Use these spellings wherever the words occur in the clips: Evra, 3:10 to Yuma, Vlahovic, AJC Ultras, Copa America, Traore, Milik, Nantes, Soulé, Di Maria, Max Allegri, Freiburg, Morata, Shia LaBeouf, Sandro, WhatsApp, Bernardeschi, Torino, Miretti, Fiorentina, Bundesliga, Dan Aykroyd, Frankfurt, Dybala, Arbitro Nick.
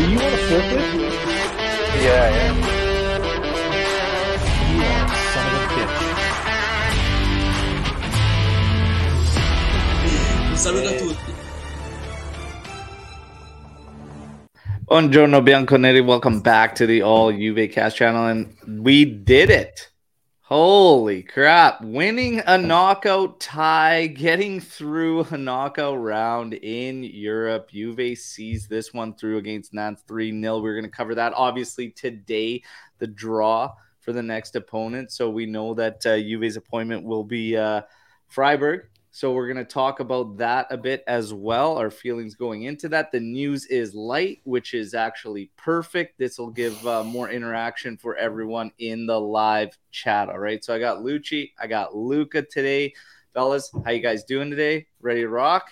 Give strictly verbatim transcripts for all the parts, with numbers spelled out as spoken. you on a forklift? Yeah, yeah. You are a son of a bitch. Un saluto a tutti. Buongiorno, bianconeri. Welcome back to the All Juve Cast channel, and we did it. Holy crap. Winning a knockout tie, getting through a knockout round in Europe. Juve sees this one through against Nantes three nil. We're going to cover that. Obviously, today, the draw for the next opponent. So we know that uh, Juve's appointment will be uh, Freiburg. So we're going to talk about that a bit as well, our feelings going into that. The news is light, which is actually perfect. This will give uh, more interaction for everyone in the live chat, all right? So I got Lucci, I got Luca today. Fellas, how you guys doing today? Ready to rock?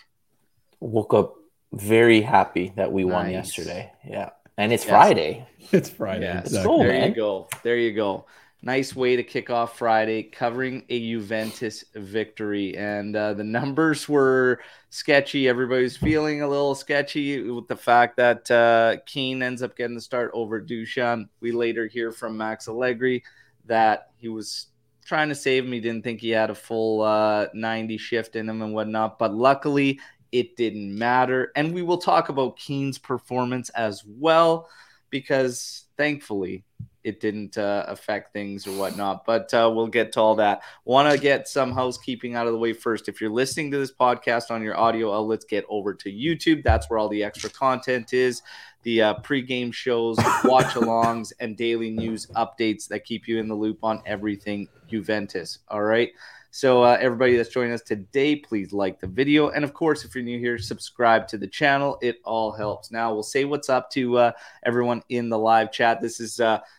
Woke up very happy that we nice. won yesterday. Yeah, and it's yes. Friday. It's Friday. Yeah, exactly. so, there man. you go. There you go. Nice way to kick off Friday, covering a Juventus victory. And uh, the numbers were sketchy. Everybody's feeling a little sketchy with the fact that uh, Keane ends up getting the start over Dusan. We later hear from Max Allegri that he was trying to save him. He didn't think he had a full uh, ninety shift in him and whatnot. But luckily, it didn't matter. And we will talk about Keane's performance as well, because thankfully, it didn't uh, affect things or whatnot, but uh, we'll get to all that. Want to get some housekeeping out of the way first. If you're listening to this podcast on your audio outlets, get over to YouTube. That's where all the extra content is, the uh, pregame shows, watch-alongs, and daily news updates that keep you in the loop on everything Juventus. All right? So uh, everybody that's joining us today, please like the video. And, of course, if you're new here, subscribe to the channel. It all helps. Now, we'll say what's up to uh, everyone in the live chat. This is uh, –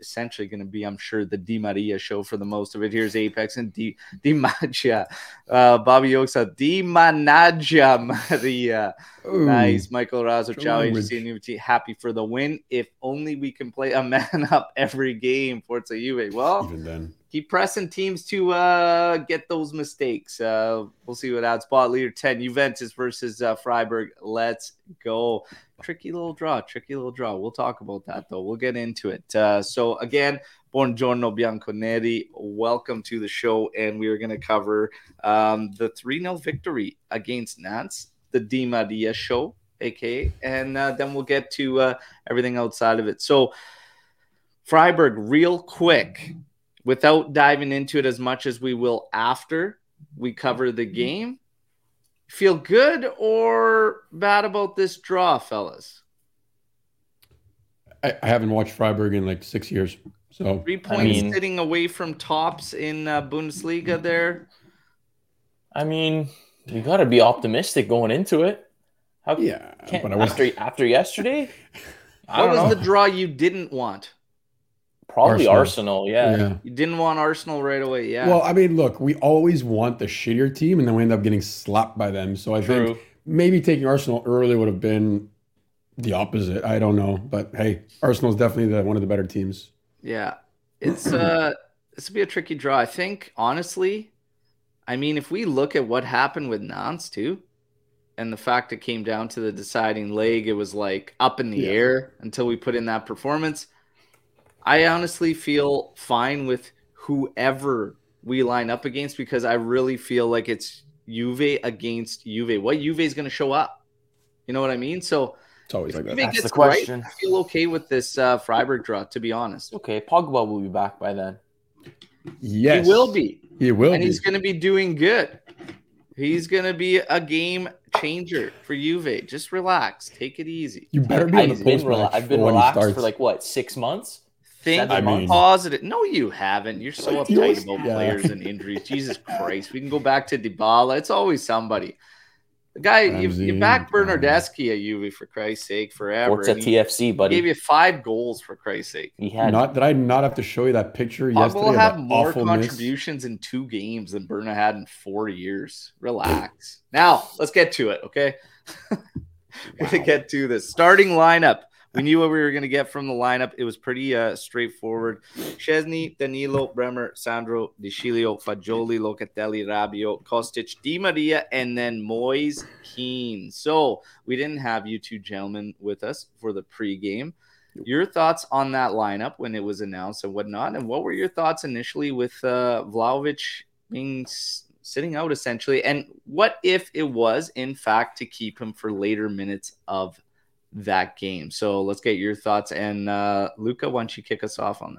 essentially going to be, I'm sure, the Di Maria show for the most of it. Here's Apex and Di, Di Magia. Uh, Bobby Oaks, Di Managia Maria. Ooh, nice. Michael Razzo, ciao. Happy for the win. If only we can play a man up every game. Forza Juve. Well, even then, keep pressing teams to uh, get those mistakes. Uh, we'll see what adds. Spot leader ten, Juventus versus uh, Freiburg. Let's go. Tricky little draw. Tricky little draw. We'll talk about that, though. We'll get into it. Uh, so, again, buongiorno, bianconeri. Welcome to the show. And we are going to cover um, the three nil victory against Nantes, the Di Maria show, a k a. And uh, then we'll get to uh, everything outside of it. So, Freiburg, real quick. Without diving into it as much as we will after we cover the game, feel good or bad about this draw, fellas? I, I haven't watched Freiburg in like six years. So Three points I mean, sitting away from tops in uh, Bundesliga there. I mean, you got to be optimistic going into it. How, yeah. But I was... after, after yesterday? I what don't was know. the draw you didn't want? Probably Arsenal, Arsenal yeah. yeah. You didn't want Arsenal right away, yeah. Well, I mean, look, we always want the shittier team, and then we end up getting slapped by them. So I True. think maybe taking Arsenal early would have been the opposite. I don't know. But, hey, Arsenal's definitely the, one of the better teams. Yeah. It's uh, this would be a tricky draw. I think, honestly, I mean, if we look at what happened with Nantes, too, and the fact it came down to the deciding leg, it was, like, up in the yeah. air until we put in that performance. I honestly feel fine with whoever we line up against because I really feel like it's Juve against Juve. What Juve is going to show up? You know what I mean? So it's always like that. That's the question. Right, I feel okay with this uh, Freiburg draw, to be honest. Okay, Pogba will be back by then. Yes. He will be. He will and be. He's going to be doing good. He's going to be a game changer for Juve. Just relax. Take it easy. You better be on I've the post rela- I've been relaxed starts. for like, what, six months? Think I mean, positive. No, you haven't. You're so uptight was, about yeah. players and injuries. Jesus Christ. We can go back to Dybala. It's always somebody. The guy, you, you back Bernardeschi at Juve, for Christ's sake, forever. What's a T F C, buddy? He gave you five goals, for Christ's sake. He had not. Did I not have to show you that picture Pogba yesterday? Will have more contributions miss? in two games than Berna had in four years. Relax. Now, let's get to it, okay? We're wow. going to get to this. Starting lineup. We knew what we were going to get from the lineup. It was pretty uh, straightforward. Szczesny, Danilo, Bremer, Sandro, De Sciglio, Fagioli, Locatelli, Rabiot, Kostic, Di Maria, and then Moise Keane. So we didn't have you two gentlemen with us for the pregame. Your thoughts on that lineup when it was announced and whatnot, and what were your thoughts initially with uh, Vlahovic being s- sitting out essentially, and what if it was, in fact, to keep him for later minutes of that game? So let's get your thoughts, and uh, Luca, why don't you kick us off on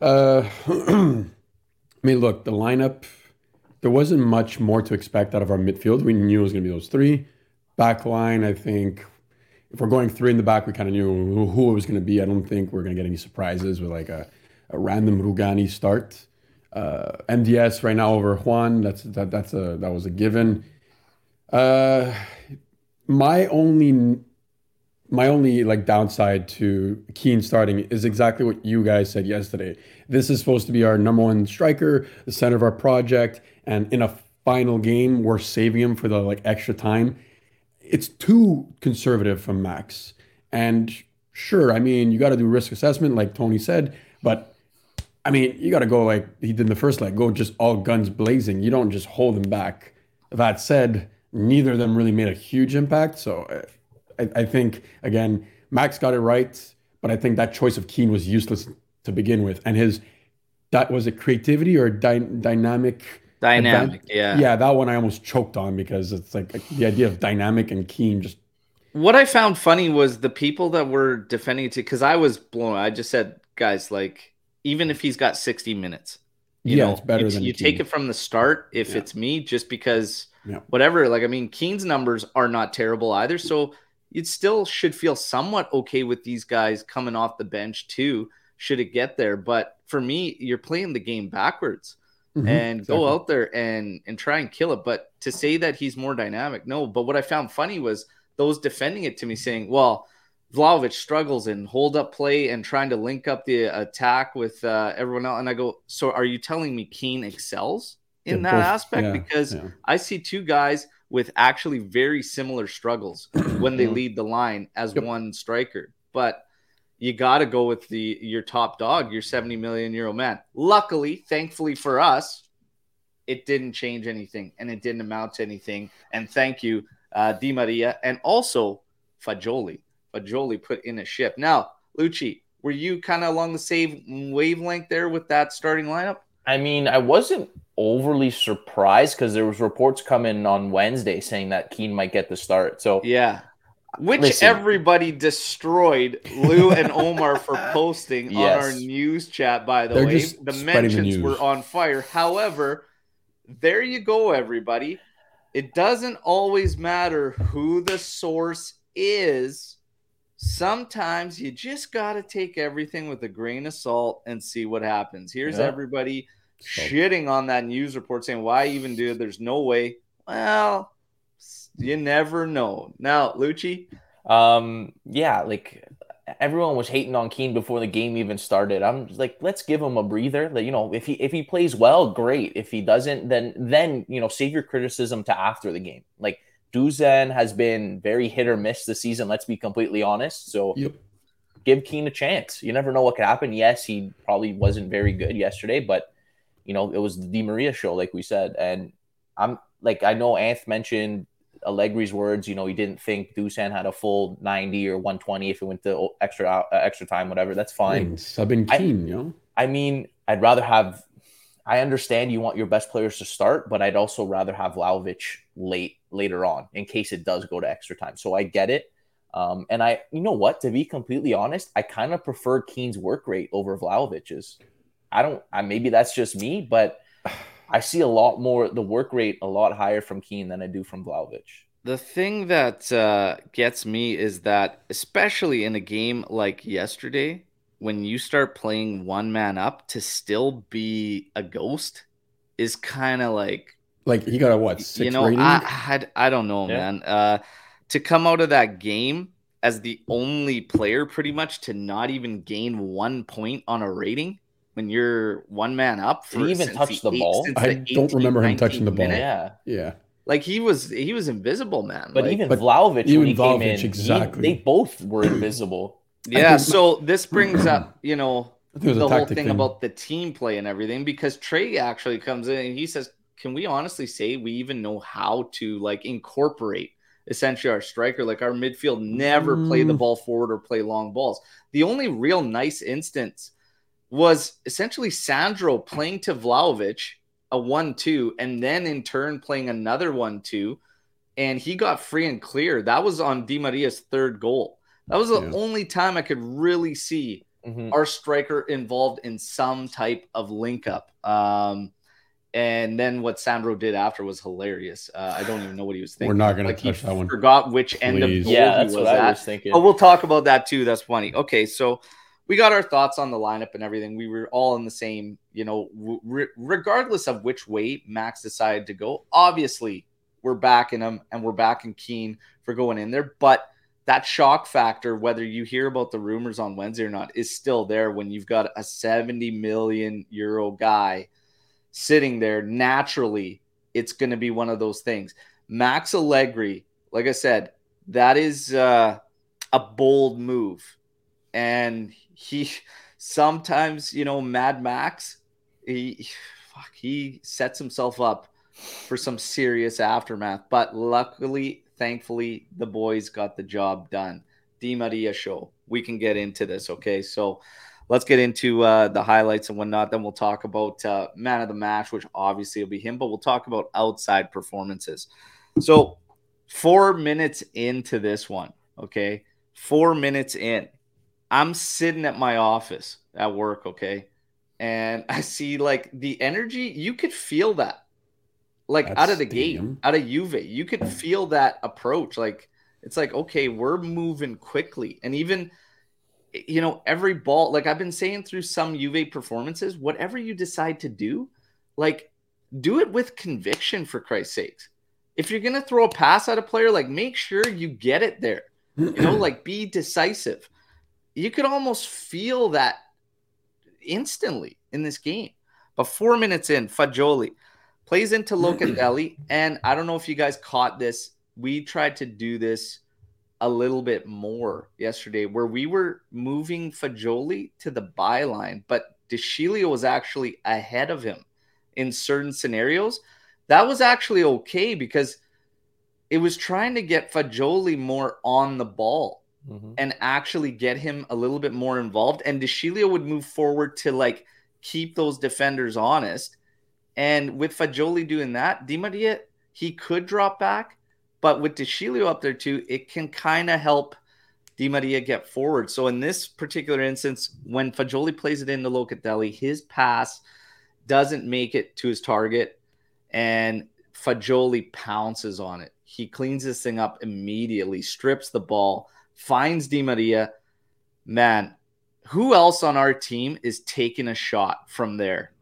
that? Uh, I mean, look, the lineup, there wasn't much more to expect out of our midfield. We knew it was going to be those three. Back line, I think... if we're going three in the back, we kind of knew who it was going to be. I don't think we're going to get any surprises with like a, a random Rugani start. Uh, M D S right now over Juan. That's that. That's a that was a given. Uh, my only my only like downside to Keane starting is exactly what you guys said yesterday. This is supposed to be our number one striker, the center of our project, and in a final game, we're saving him for the like extra time. It's too conservative from Max. And sure, I mean, you got to do risk assessment, like Tony said, but I mean, you got to go like he did in the first leg, go just all guns blazing. You don't just hold him back. That said, neither of them really made a huge impact. So I, I think, again, Max got it right, but I think that choice of Keane was useless to begin with. And his, that was it creativity or dy- dynamic... Dynamic, that, yeah. Yeah, that one I almost choked on because it's like the idea of dynamic and Keane just... What I found funny was the people that were defending it, because I was blown. I just said, guys, like, even if he's got sixty minutes, you yeah, know, it's better you, than you take it from the start if yeah. it's me, just because yeah. whatever. Like, I mean, Keane's numbers are not terrible either, so it still should feel somewhat okay with these guys coming off the bench too, should it get there. But for me, you're playing the game backwards. Mm-hmm, and exactly. go out there and, and try and kill it. But to say that he's more dynamic, no. But what I found funny was those defending it to me saying, well, Vlahovic struggles in hold up play and trying to link up the attack with uh, everyone else. And I go, so are you telling me Keane excels in yeah, that both, aspect? Yeah, because yeah. I see two guys with actually very similar struggles when they lead the line as yep. one striker. But you got to go with the your top dog, your seventy million euro man. Luckily, thankfully for us, it didn't change anything and it didn't amount to anything. And thank you, uh, Di Maria, and also Fagioli. Fagioli put in a shift. Now, Lucci, were you kind of along the same wavelength there with that starting lineup? I mean, I wasn't overly surprised because there was reports coming on Wednesday saying that Keane might get the start. So yeah. Which Listen. everybody destroyed Lou and Omar for posting yes. on our news chat, by the They're way. The mentions the were on fire. However, there you go, everybody. It doesn't always matter who the source is. Sometimes you just got to take everything with a grain of salt and see what happens. Here's yeah. everybody so. shitting on that news report saying, why even do it? There's no way. Well... you never know. Now, Lucci? Um, yeah, like everyone was hating on Keane before the game even started. I'm like, let's give him a breather. Like, you know, if he if he plays well, great. If he doesn't, then then you know, save your criticism to after the game. Like Dusan has been very hit or miss this season. Let's be completely honest. So yep. give Keane a chance. You never know what could happen. Yes, he probably wasn't very good yesterday, but you know, it was the Di Maria show, like we said. And I'm like, I know Anth mentioned Allegri's words, you know, he didn't think Dusan had a full ninety or one twenty if it went to extra uh, extra time, whatever. That's fine. Subbing Keane, you know? I mean, I'd rather have... I understand you want your best players to start, but I'd also rather have Vlahovic late later on in case it does go to extra time. So I get it. Um, and I, you know what? To be completely honest, I kind of prefer Keane's work rate over Vlahovic's. I don't... I, maybe that's just me, but... I see a lot more, the work rate a lot higher from Keane than I do from Vlahovic. The thing that uh, gets me is that, especially in a game like yesterday, when you start playing one man up, to still be a ghost is kind of like... Like, he got a what, six you know, rating? I, I, I don't know, yeah. man. Uh, to come out of that game as the only player, pretty much, to not even gain one point on a rating... when you're one man up, for, did he even touch the, the eight, ball? I don't remember him touching the ball. Minute. Yeah, yeah. Like he was, he was invisible, man. But like, even but Vlahovic, even when he Vlahovic, came in, exactly. he, they both were invisible. Yeah. So this brings up, you know, the whole thing, thing about the team play and everything, because Trey actually comes in and he says, "Can we honestly say we even know how to like incorporate essentially our striker? Like our midfield never mm. play the ball forward or play long balls. The only real nice instance was essentially Sandro playing to Vlahovic." A one two, and then in turn playing another one two, and he got free and clear. That was on Di Maria's third goal. That was the yeah. only time I could really see mm-hmm. our striker involved in some type of link up. Um, and then what Sandro did after was hilarious. Uh, I don't even know what he was thinking. We're not going like to touch that one. Forgot which Please. End of goal yeah, he that's was what at. I was thinking. But we'll talk about that too. That's funny. Okay, so we got our thoughts on the lineup and everything. We were all in the same, you know, re- regardless of which way Max decided to go. Obviously, we're backing him and we're backing Keane for going in there. But that shock factor, whether you hear about the rumors on Wednesday or not, is still there when you've got a seventy million euro guy sitting there. Naturally, it's going to be one of those things. Max Allegri, like I said, that is uh, a bold move. And he sometimes, you know, Mad Max, he fuck, he sets himself up for some serious aftermath. But luckily, thankfully, the boys got the job done. Di Maria show. We can get into this, okay? So let's get into uh, the highlights and whatnot. Then we'll talk about uh, man of the match, which obviously will be him. But we'll talk about outside performances. So four minutes into this one, okay? Four minutes in. I'm sitting at my office at work, okay? And I see, like, the energy. You could feel that, like, That's out of the game, out of Juve. You could feel that approach. Like, it's like, okay, we're moving quickly. And even, you know, every ball, like I've been saying through some Juve performances, whatever you decide to do, like, do it with conviction, for Christ's sakes. If you're going to throw a pass at a player, like, make sure you get it there. You know, like, be decisive. You could almost feel that instantly in this game. But four minutes in, Fagioli plays into Locatelli. And I don't know if you guys caught this. We tried to do this a little bit more yesterday where we were moving Fagioli to the byline, but De Sciglio was actually ahead of him in certain scenarios. That was actually okay because it was trying to get Fagioli more on the ball. Mm-hmm. And actually get him a little bit more involved. And De Sciglio would move forward to, like, keep those defenders honest. And with Fagioli doing that, Di Maria, he could drop back. But with De Sciglio up there too, it can kind of help Di Maria get forward. So in this particular instance, when Fagioli plays it into Locatelli, his pass doesn't make it to his target. And Fagioli pounces on it. He cleans this thing up immediately, strips the ball, finds Di Maria. Man, who else on our team is taking a shot from there?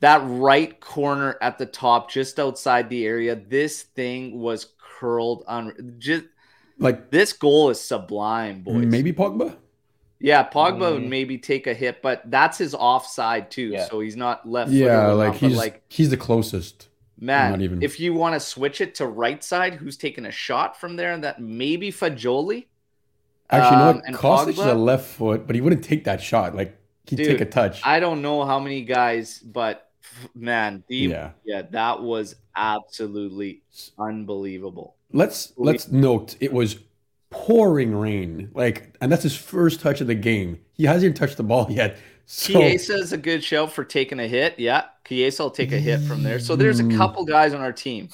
That right corner at the top, just outside the area. This thing was curled on. Just like this goal is sublime, boys. Maybe Pogba. Yeah, Pogba mm. would maybe take a hit, but that's his offside too, yeah. so he's not left. Yeah, like off, he's like he's the closest. Man, not even. If you want to switch it to right side, who's taking a shot from there? And that maybe Fagioli. Actually, um, no, Kostic is a left foot, but he wouldn't take that shot. Like, he'd Dude, take a touch. I don't know how many guys, but man, the, yeah. yeah, that was absolutely unbelievable. Let's let's note it was pouring rain. Like, and that's his first touch of the game. He hasn't even touched the ball yet. So, Chiesa is a good shout for taking a hit. Yeah, Chiesa will take a hit from there. So there's a couple guys on our team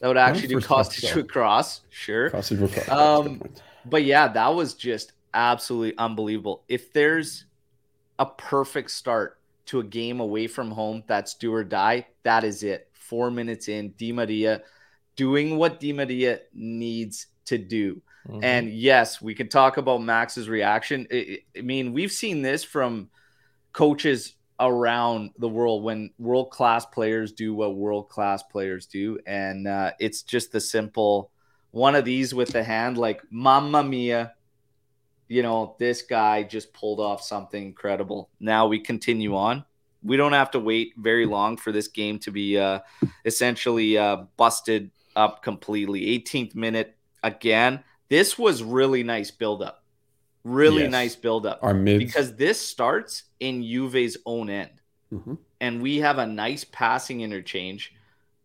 that would actually do Kostic to cross. Sure. Cross. Um, but yeah, that was just absolutely unbelievable. If there's a perfect start to a game away from home that's do or die, that is it. Four minutes in, Di Maria doing what Di Maria needs to do. Mm-hmm. And yes, we can talk about Max's reaction. I, I mean, we've seen this from coaches around the world when world-class players do what world-class players do. And uh, it's just the simple one of these with the hand, like, Mamma Mia, you know, this guy just pulled off something incredible. Now we continue on. We don't have to wait very long for this game to be uh, essentially uh, busted up completely. eighteenth minute again. This was really nice buildup. Really yes. nice buildup. Our mid- because this starts in Juve's own end. Mm-hmm. And we have a nice passing interchange.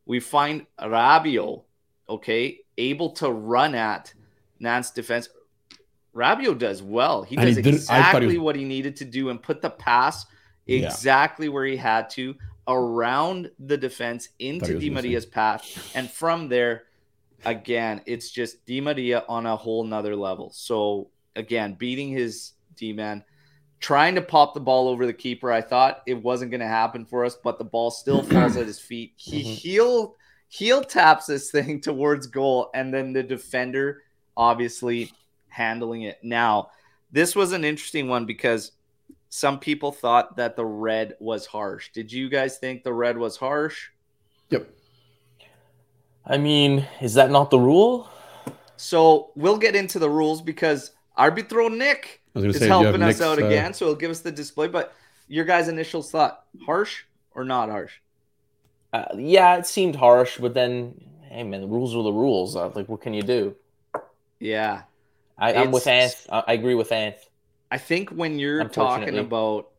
We find Rabiot, okay, able to run at Nantes' defense. Rabiot does well. He does he exactly he was... what he needed to do and put the pass exactly yeah. where he had to, around the defense into Di Maria's path. And from there, again, it's just Di Maria on a whole nother level. So, again, beating his D-man, trying to pop the ball over the keeper. I thought it wasn't going to happen for us, but the ball still falls at his feet. He mm-hmm. heel, heel taps this thing towards goal, and then the defender obviously handling it. Now, this was an interesting one because some people thought that the red was harsh. Did you guys think the red was harsh? Yep. I mean, is that not the rule? So we'll get into the rules because Arbitro Nick is say, helping us Nick's, out again. Uh... So he'll give us the display. But your guys' initial thought, harsh or not harsh? Uh, yeah, it seemed harsh. But then, hey, man, the rules are the rules. Uh, like, what can you do? Yeah. I, I'm with Anth. I agree with Anth. I think when you're talking about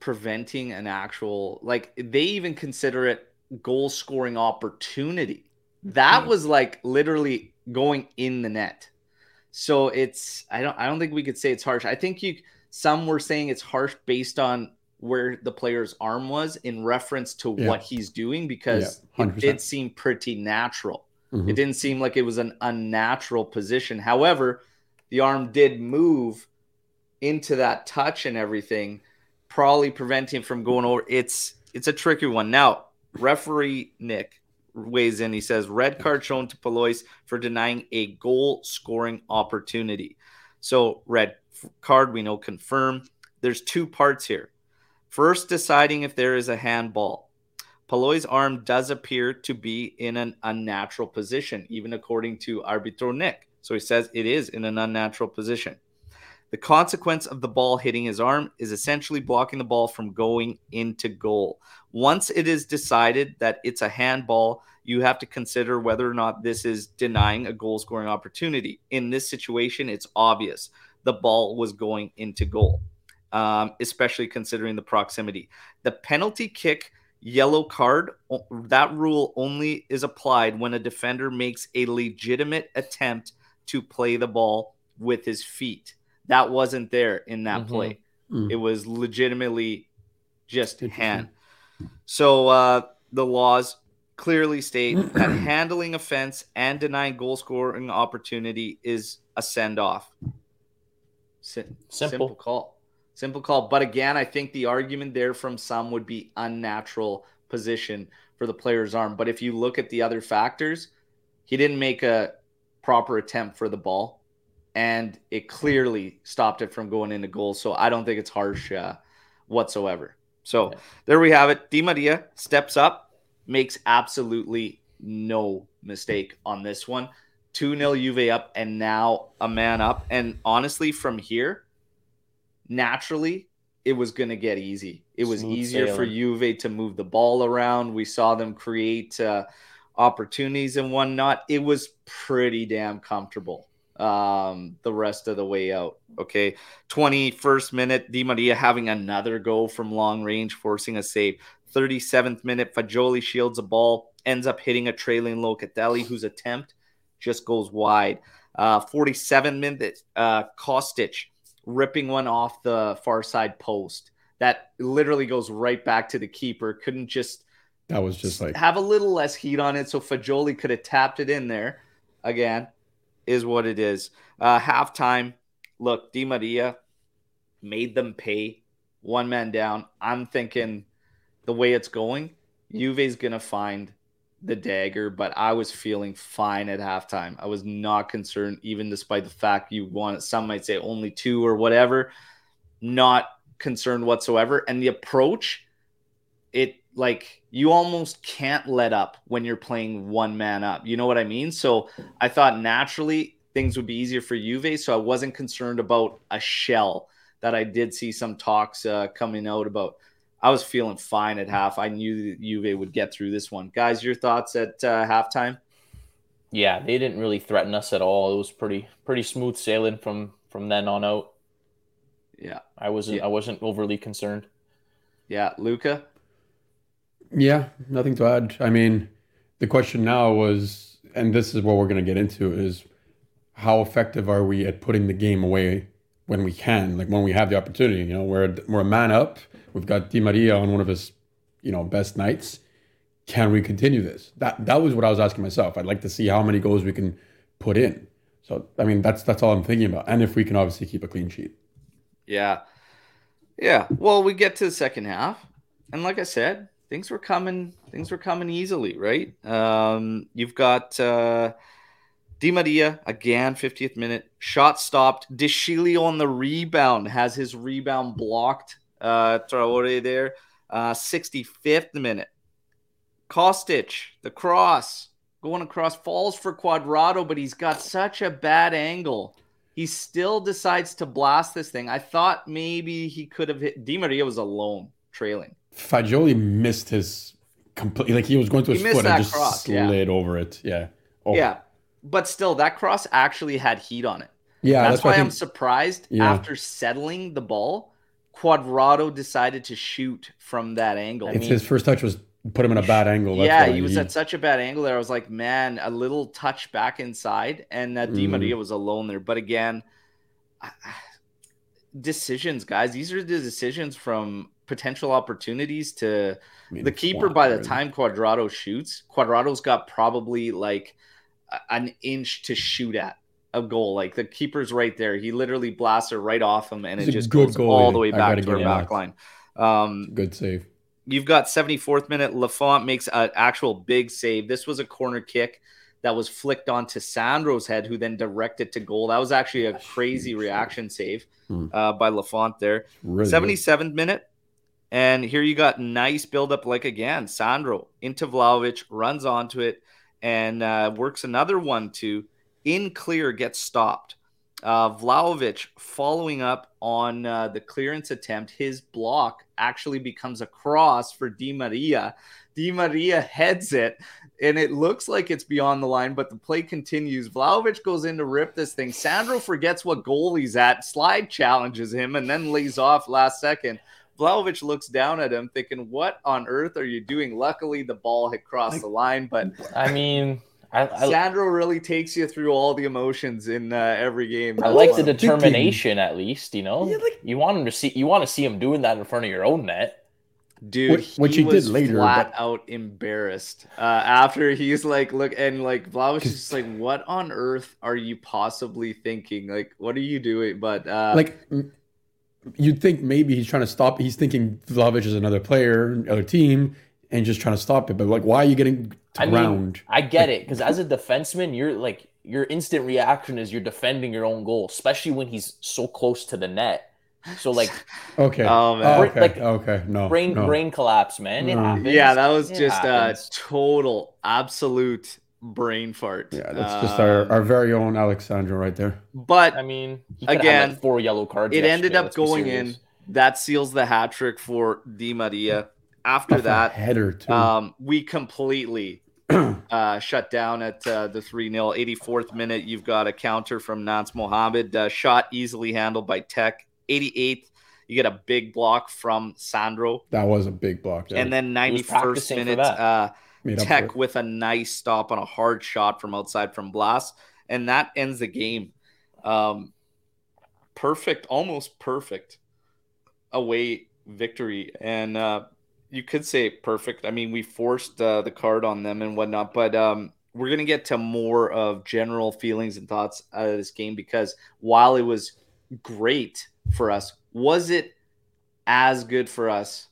preventing an actual, like they even consider it goal scoring opportunity. That mm-hmm. was like literally going in the net. So it's, I don't, I don't think we could say it's harsh. I think you, some were saying it's harsh based on where the player's arm was in reference to yeah. what he's doing, because yeah, it did seem pretty natural. Mm-hmm. It didn't seem like it was an unnatural position. However, the arm did move into that touch and everything, probably preventing him from going over. It's it's a tricky one. Now, referee Nick weighs in. He says, red card shown to Palois for denying a goal-scoring opportunity. So, red card, we know, confirm. There's two parts here. First, deciding if there is a handball. Palois' arm does appear to be in an unnatural position, even according to Arbitro Nick. So, he says it is in an unnatural position. The consequence of the ball hitting his arm is essentially blocking the ball from going into goal. Once it is decided that it's a handball, you have to consider whether or not this is denying a goal-scoring opportunity. In this situation, it's obvious the ball was going into goal, um, especially considering the proximity. The penalty kick yellow card, that rule only is applied when a defender makes a legitimate attempt to play the ball with his feet. That wasn't there in that mm-hmm. play. Mm. It was legitimately just hand. So uh, the laws clearly state that handling offense and denying goal-scoring opportunity is a send-off. Sim- simple. simple call. Simple call. But again, I think the argument there from some would be unnatural position for the player's arm. But if you look at the other factors, he didn't make a proper attempt for the ball. And it clearly stopped it from going into goal. So I don't think it's harsh uh, whatsoever. So yeah. there we have it. Di Maria steps up, makes absolutely no mistake on this one. two nil Juve up, and now a man up. And honestly, from here, naturally, it was going to get easy. It was Smooth easier sailing. for Juve to move the ball around. We saw them create uh, opportunities and whatnot. It was pretty damn comfortable. Um, the rest of the way out. Okay. twenty-first minute, Di Maria having another go from long range, forcing a save. thirty-seventh minute, Fagioli shields a ball, ends up hitting a trailing Locatelli, whose attempt just goes wide. Uh, forty-seven minute, uh, Kostic ripping one off the far side post. That literally goes right back to the keeper. Couldn't just, that was just like, have a little less heat on it. So Fagioli could have tapped it in there again. Is what it is. Uh, halftime, look, Di Maria made them pay. One man down. I'm thinking the way it's going, Juve's going to find the dagger, but I was feeling fine at halftime. I was not concerned, even despite the fact you want, some might say only two or whatever, not concerned whatsoever. And the approach, it like you almost can't let up when you're playing one man up. You know what I mean? So I thought naturally things would be easier for Juve. So I wasn't concerned about a shell that I did see some talks uh, coming out about. I was feeling fine at half. I knew that Juve would get through this one. Guys, your thoughts at uh, halftime? Yeah, they didn't really threaten us at all. It was pretty pretty smooth sailing from, from then on out. Yeah. I wasn't yeah. I wasn't overly concerned. Yeah, Luca? Yeah, nothing to add. I mean, the question now was, and this is what we're going to get into, is how effective are we at putting the game away when we can, like when we have the opportunity? You know, we're we're a man up. We've got Di Maria on one of his, you know, best nights. Can we continue this? That that was what I was asking myself. I'd like to see how many goals we can put in. So, I mean, that's that's all I'm thinking about. And if we can obviously keep a clean sheet. Yeah. Yeah. Well, we get to the second half. And like I said, things were coming, things were coming easily, right? Um, you've got uh, Di Maria, again, fiftieth minute. Shot stopped. De Sciglio on the rebound has his rebound blocked. Uh, Traore there. Uh, sixty-fifth minute. Kostic, the cross, going across, falls for Cuadrado, but he's got such a bad angle. He still decides to blast this thing. I thought maybe he could have hit. Di Maria was alone, trailing. Fagioli missed his complete, like he was going to his foot and just cross, slid yeah. over it. Yeah. Oh. Yeah. But still, that cross actually had heat on it. Yeah. That's, that's why think, I'm surprised yeah. after settling the ball, Cuadrado decided to shoot from that angle. It's I mean, his first touch was... Put him in a bad angle. That's yeah, he was at such a bad angle there. I was like, man, a little touch back inside, and that mm. Di Maria was alone there. But again, decisions, guys. These are the decisions from potential opportunities to I mean, the keeper. By the time Cuadrado shoots, Cuadrado's got probably like an inch to shoot at a goal. Like the keeper's right there. He literally blasts her right off him, and it's it just goes goalie. all the way back to her back line. Um, good save. You've got seventy-fourth minute. Lafont makes an actual big save. This was a corner kick that was flicked onto Sandro's head, who then directed to goal. That was actually a crazy reaction save uh, by Lafont there. Really seventy-seventh good. minute. And here you got nice buildup. Like again, Sandro into Vlahovic, runs onto it, and uh, works another one two. In clear, gets stopped. Uh, Vlahovic following up on uh, the clearance attempt. His block actually becomes a cross for Di Maria. Di Maria heads it, and it looks like it's beyond the line, but the play continues. Vlahovic goes in to rip this thing. Sandro forgets what goal he's at, slide challenges him, and then lays off last second. Vlahovic looks down at him thinking, what on earth are you doing? Luckily, the ball had crossed the line, but... I mean... I, I, Sandro really takes you through all the emotions in uh, every game. I like the determination, at least. You know, yeah, like, you want him to see. You want to see him doing that in front of your own net, dude. Which, which he, he was did later, flat but... out embarrassed uh, after he's like, look, and like Vlahovic is just like, what on earth are you possibly thinking? Like, what are you doing? But uh, like, you'd think maybe he's trying to stop. He's thinking Vlahovic is another player, another team. And just trying to stop it. But, like, why are you getting drowned? I, mean, I get it. Because as a defenseman, you're, like, your instant reaction is you're defending your own goal. Especially when he's so close to the net. So, like... Okay. Oh, man. Brain, okay. Like, okay. No. Brain, no. brain collapse, man. It no. happens. Yeah, that was it just happens. a total, absolute brain fart. Yeah, that's um, just our, our very own Alexandra right there. But, I mean, he again, like four yellow cards. It ended up going in. That seals the hat trick for Di Maria. After that, header too. Um, we completely uh, shut down at uh, the three nil. eighty-fourth minute, you've got a counter from Nance Mohamed. Uh, shot easily handled by Tech. eighty-eighth, you get a big block from Sandro. That was a big block. Yeah. And then ninety-first minute, uh, Tech with a nice stop on a hard shot from outside from Blas. And that ends the game. Um, perfect, almost perfect away victory. And... Uh, you could say perfect. I mean, we forced uh, the card on them and whatnot, but um, we're going to get to more of general feelings and thoughts out of this game, because while it was great for us, was it as good for us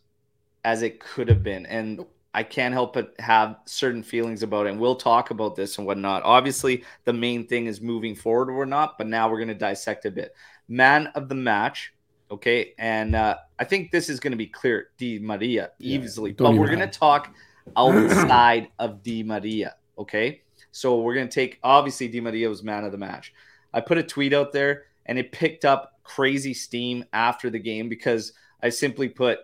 as it could have been? And I can't help but have certain feelings about it. And we'll talk about this and whatnot. Obviously, the main thing is moving forward or not, but now we're going to dissect a bit. Man of the match. Okay, and uh, I think this is going to be clear, Di Maria, easily. Yeah, but we're going to talk outside of Di Maria, okay? So we're going to take, obviously, Di Maria was man of the match. I put a tweet out there, and it picked up crazy steam after the game, because I simply put,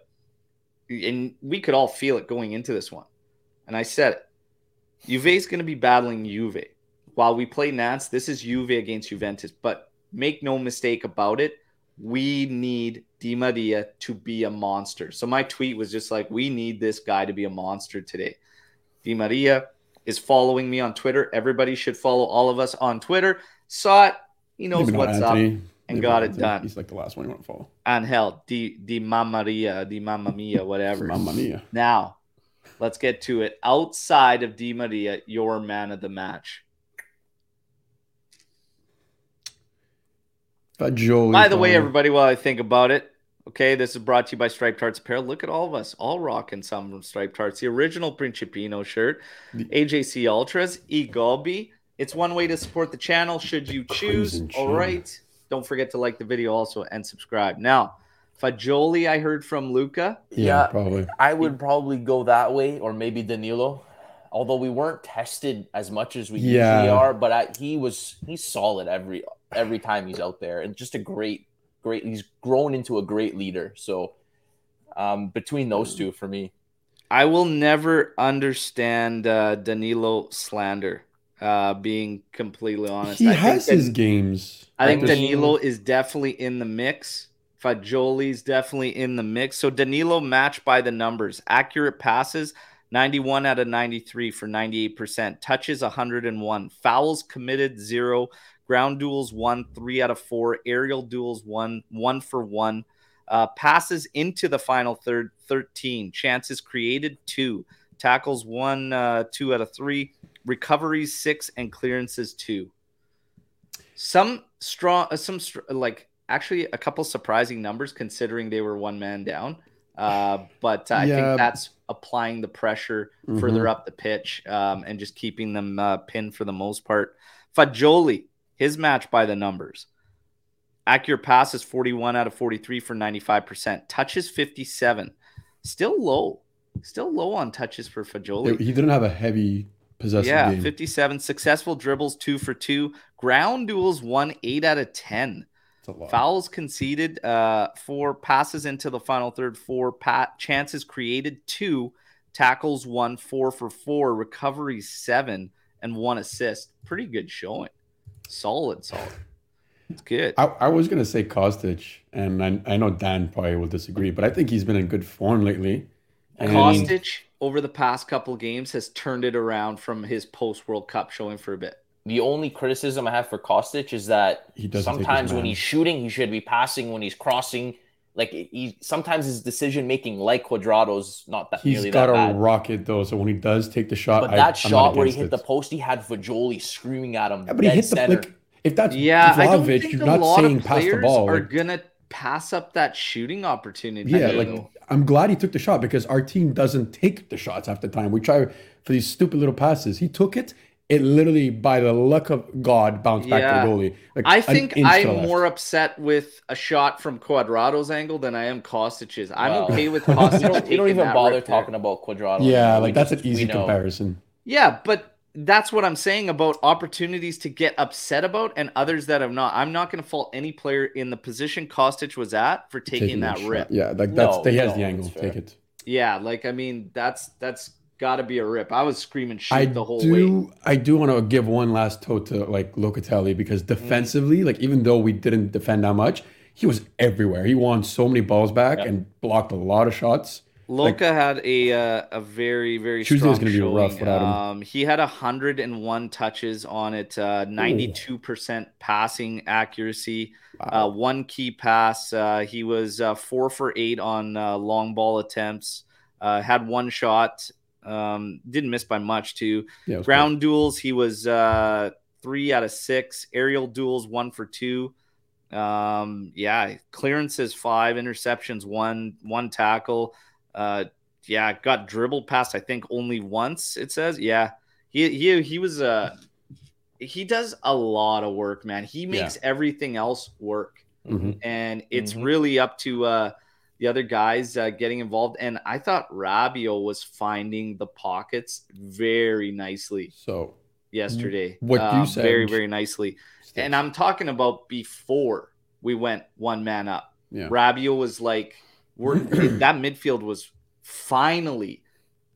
and we could all feel it going into this one, and I said it. Juve's going to be battling Juve. while we play Nantes, this is Juve against Juventus. But make no mistake about it, we need Di Maria to be a monster. So my tweet was just like, we need this guy to be a monster today. Di Maria is following me on Twitter. Everybody should follow all of us on Twitter. Saw it. He knows Maybe what's up and Maybe got it done. He's like the last one you want to follow. Angel, Di, Di Maria, Di Mamma Mia, whatever. Mamma Mia. Now, let's get to it. Outside of Di Maria, your man of the match. Fagioli. By the way, everybody, while I think about it, okay, this is brought to you by Striped Hearts Apparel. Look at all of us, all rocking some from Striped Hearts. The original Principino shirt, the A J C Ultras, E-Golby. It's one way to support the channel should you choose. All right. Don't forget to like the video also and subscribe. Now, Fagioli, I heard from Luca. Yeah, yeah, probably. I would probably go that way, or maybe Danilo. Although we weren't tested as much as we yeah. usually are, but I, he was he's solid every every time he's out there, and just a great, great. He's grown into a great leader. So um, between those two, for me, I will never understand uh, Danilo slander. Uh, being completely honest, he I has think that, his games. I think Danilo is definitely in the mix. Fagioli's definitely in the mix. So Danilo matched by the numbers. Accurate passes, ninety-one out of ninety-three for ninety-eight percent. Touches, one hundred one. Fouls committed, zero. Ground duels, one. Three out of four. Aerial duels, one. One for one. Uh, passes into the final third, thirteen. Chances created, two. Tackles, one. Uh, two out of three. Recoveries, six, and clearances, two. Some strong, some str- like actually a couple surprising numbers considering they were one man down. Uh, but I yeah. think that's applying the pressure mm-hmm. further up the pitch um, and just keeping them uh, pinned for the most part. Fagioli, his match by the numbers. Accurate passes, forty-one out of forty-three for ninety-five percent. Touches, fifty-seven. Still low. Still low on touches for Fagioli. He didn't have a heavy... Yeah, game. fifty-seven. Successful dribbles, two for two. Ground duels, one, eight out of ten. Fouls conceded, uh, four. Passes into the final third, four. Pa- chances created, two. Tackles, one, four for four. Recoveries, seven, and one assist. Pretty good showing. Solid, solid. It's good. I, I was going to say Kostic, and I, I know Dan probably will disagree, but I think he's been in good form lately. And... Kostic, over the past couple games, has turned it around from his post-World Cup showing for a bit. The only criticism I have for Kostic is that he sometimes when he's shooting, he should be passing. When he's crossing, like he sometimes his decision-making, like Cuadrado's, not that nearly that bad. He's got a rocket, though, so when he does take the shot, But that I, shot where he hit it. the post, he had Fagioli screaming at him. Yeah, but he hit the, like, if that's yeah, Vlahovic, you're not saying pass the ball. Are going to pass up that shooting opportunity. Yeah, like know. I'm glad he took the shot because our team doesn't take the shots half the time. We try for these stupid little passes. He took it. It literally, by the luck of God, bounced yeah. back to the goalie. Like I think I'm more upset with a shot from Cuadrado's angle than I am Kostic's. I'm wow. okay with Kostic. You don't, you don't even bother right talking there. about Cuadrado. Yeah, like, like that's just, an easy comparison. Yeah, but that's what I'm saying about opportunities to get upset about and others that have not. I'm not going to fault any player in the position Kostic was at for taking, taking that rip. Shot. Yeah, like that's no, he has no, the angle. Take it. Yeah, like I mean, that's that's got to be a rip. I was screaming shit I the whole do, way. I do want to give one last toe to like Locatelli because defensively, mm. like even though we didn't defend that much, he was everywhere. He won so many balls back yep. and blocked a lot of shots. Loka like, had a uh, a very, very Tuesday strong showing. Rough without him. Um, he had one hundred one touches on it, uh, ninety-two percent Ooh. passing accuracy, wow. uh, one key pass. Uh, he was uh, four for eight on uh, long ball attempts, uh, had one shot, um, didn't miss by much too. Yeah, Ground cool. duels, he was uh, three out of six. Aerial duels, one for two. Um, yeah, clearances, five. Interceptions, one. One tackle. Uh, yeah, got dribbled past, I think, only once, it says. Yeah, he he he was uh he does a lot of work, man. He makes yeah. everything else work, mm-hmm. and it's mm-hmm. really up to uh the other guys uh, getting involved. And I thought Rabiot was finding the pockets very nicely. So yesterday, what um, you said, very very nicely. Steve. And I'm talking about before we went one man up. Yeah. Rabiot was like. We're, that midfield was finally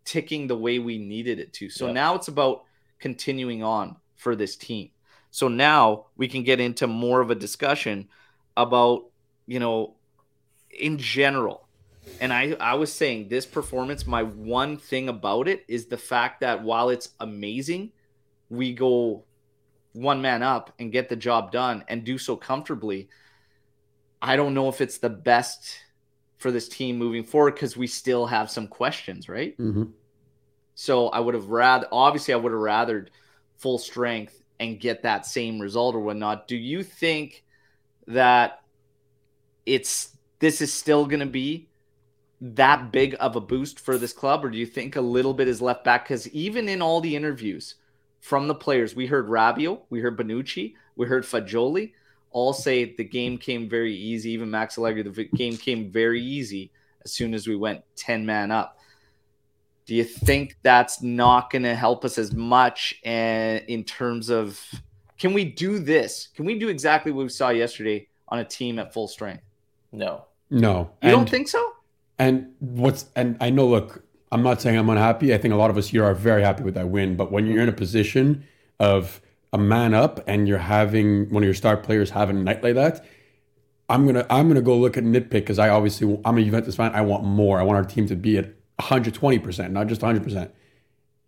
ticking the way we needed it to. So yep. now it's about continuing on for this team. So now we can get into more of a discussion about, you know, in general. And I, I was saying this performance, my one thing about it is the fact that while it's amazing, we go one man up and get the job done and do so comfortably. I don't know if it's the best for this team moving forward because we still have some questions, right? Mm-hmm. So I would have rather, obviously I would have rathered full strength and get that same result or whatnot. Do you think that it's, this is still going to be that big of a boost for this club? Or do you think a little bit is left back? Because even in all the interviews from the players, we heard Rabiot, we heard Bonucci, we heard Fagioli, all say the game came very easy. Even Max Allegri, the game came very easy as soon as we went ten-man up. Do you think that's not going to help us as much and in terms of, can we do this? Can we do exactly what we saw yesterday on a team at full strength? No. No. You and, don't think so? And what's and I know, look, I'm not saying I'm unhappy. I think a lot of us here are very happy with that win. But when you're in a position of a man up and you're having one of your star players having a night like that, I'm gonna I'm gonna go look at nitpick because I obviously I'm a Juventus fan. I want more. I want our team to be at one hundred twenty percent, not just one hundred percent.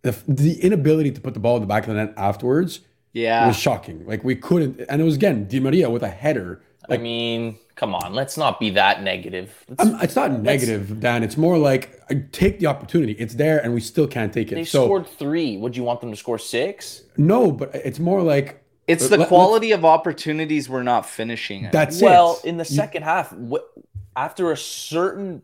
The, the inability to put the ball in the back of the net afterwards, yeah, was shocking. Like we couldn't, and it was again Di Maria with a header. Like, I mean, come on, let's not be that negative. I'm, it's not negative, Dan. It's more like I take the opportunity. It's there, and we still can't take it. They so, scored three. Would you want them to score six? No, but it's more like it's the let, quality of opportunities we're not finishing. That's it. Well, in the second you, half, after a certain,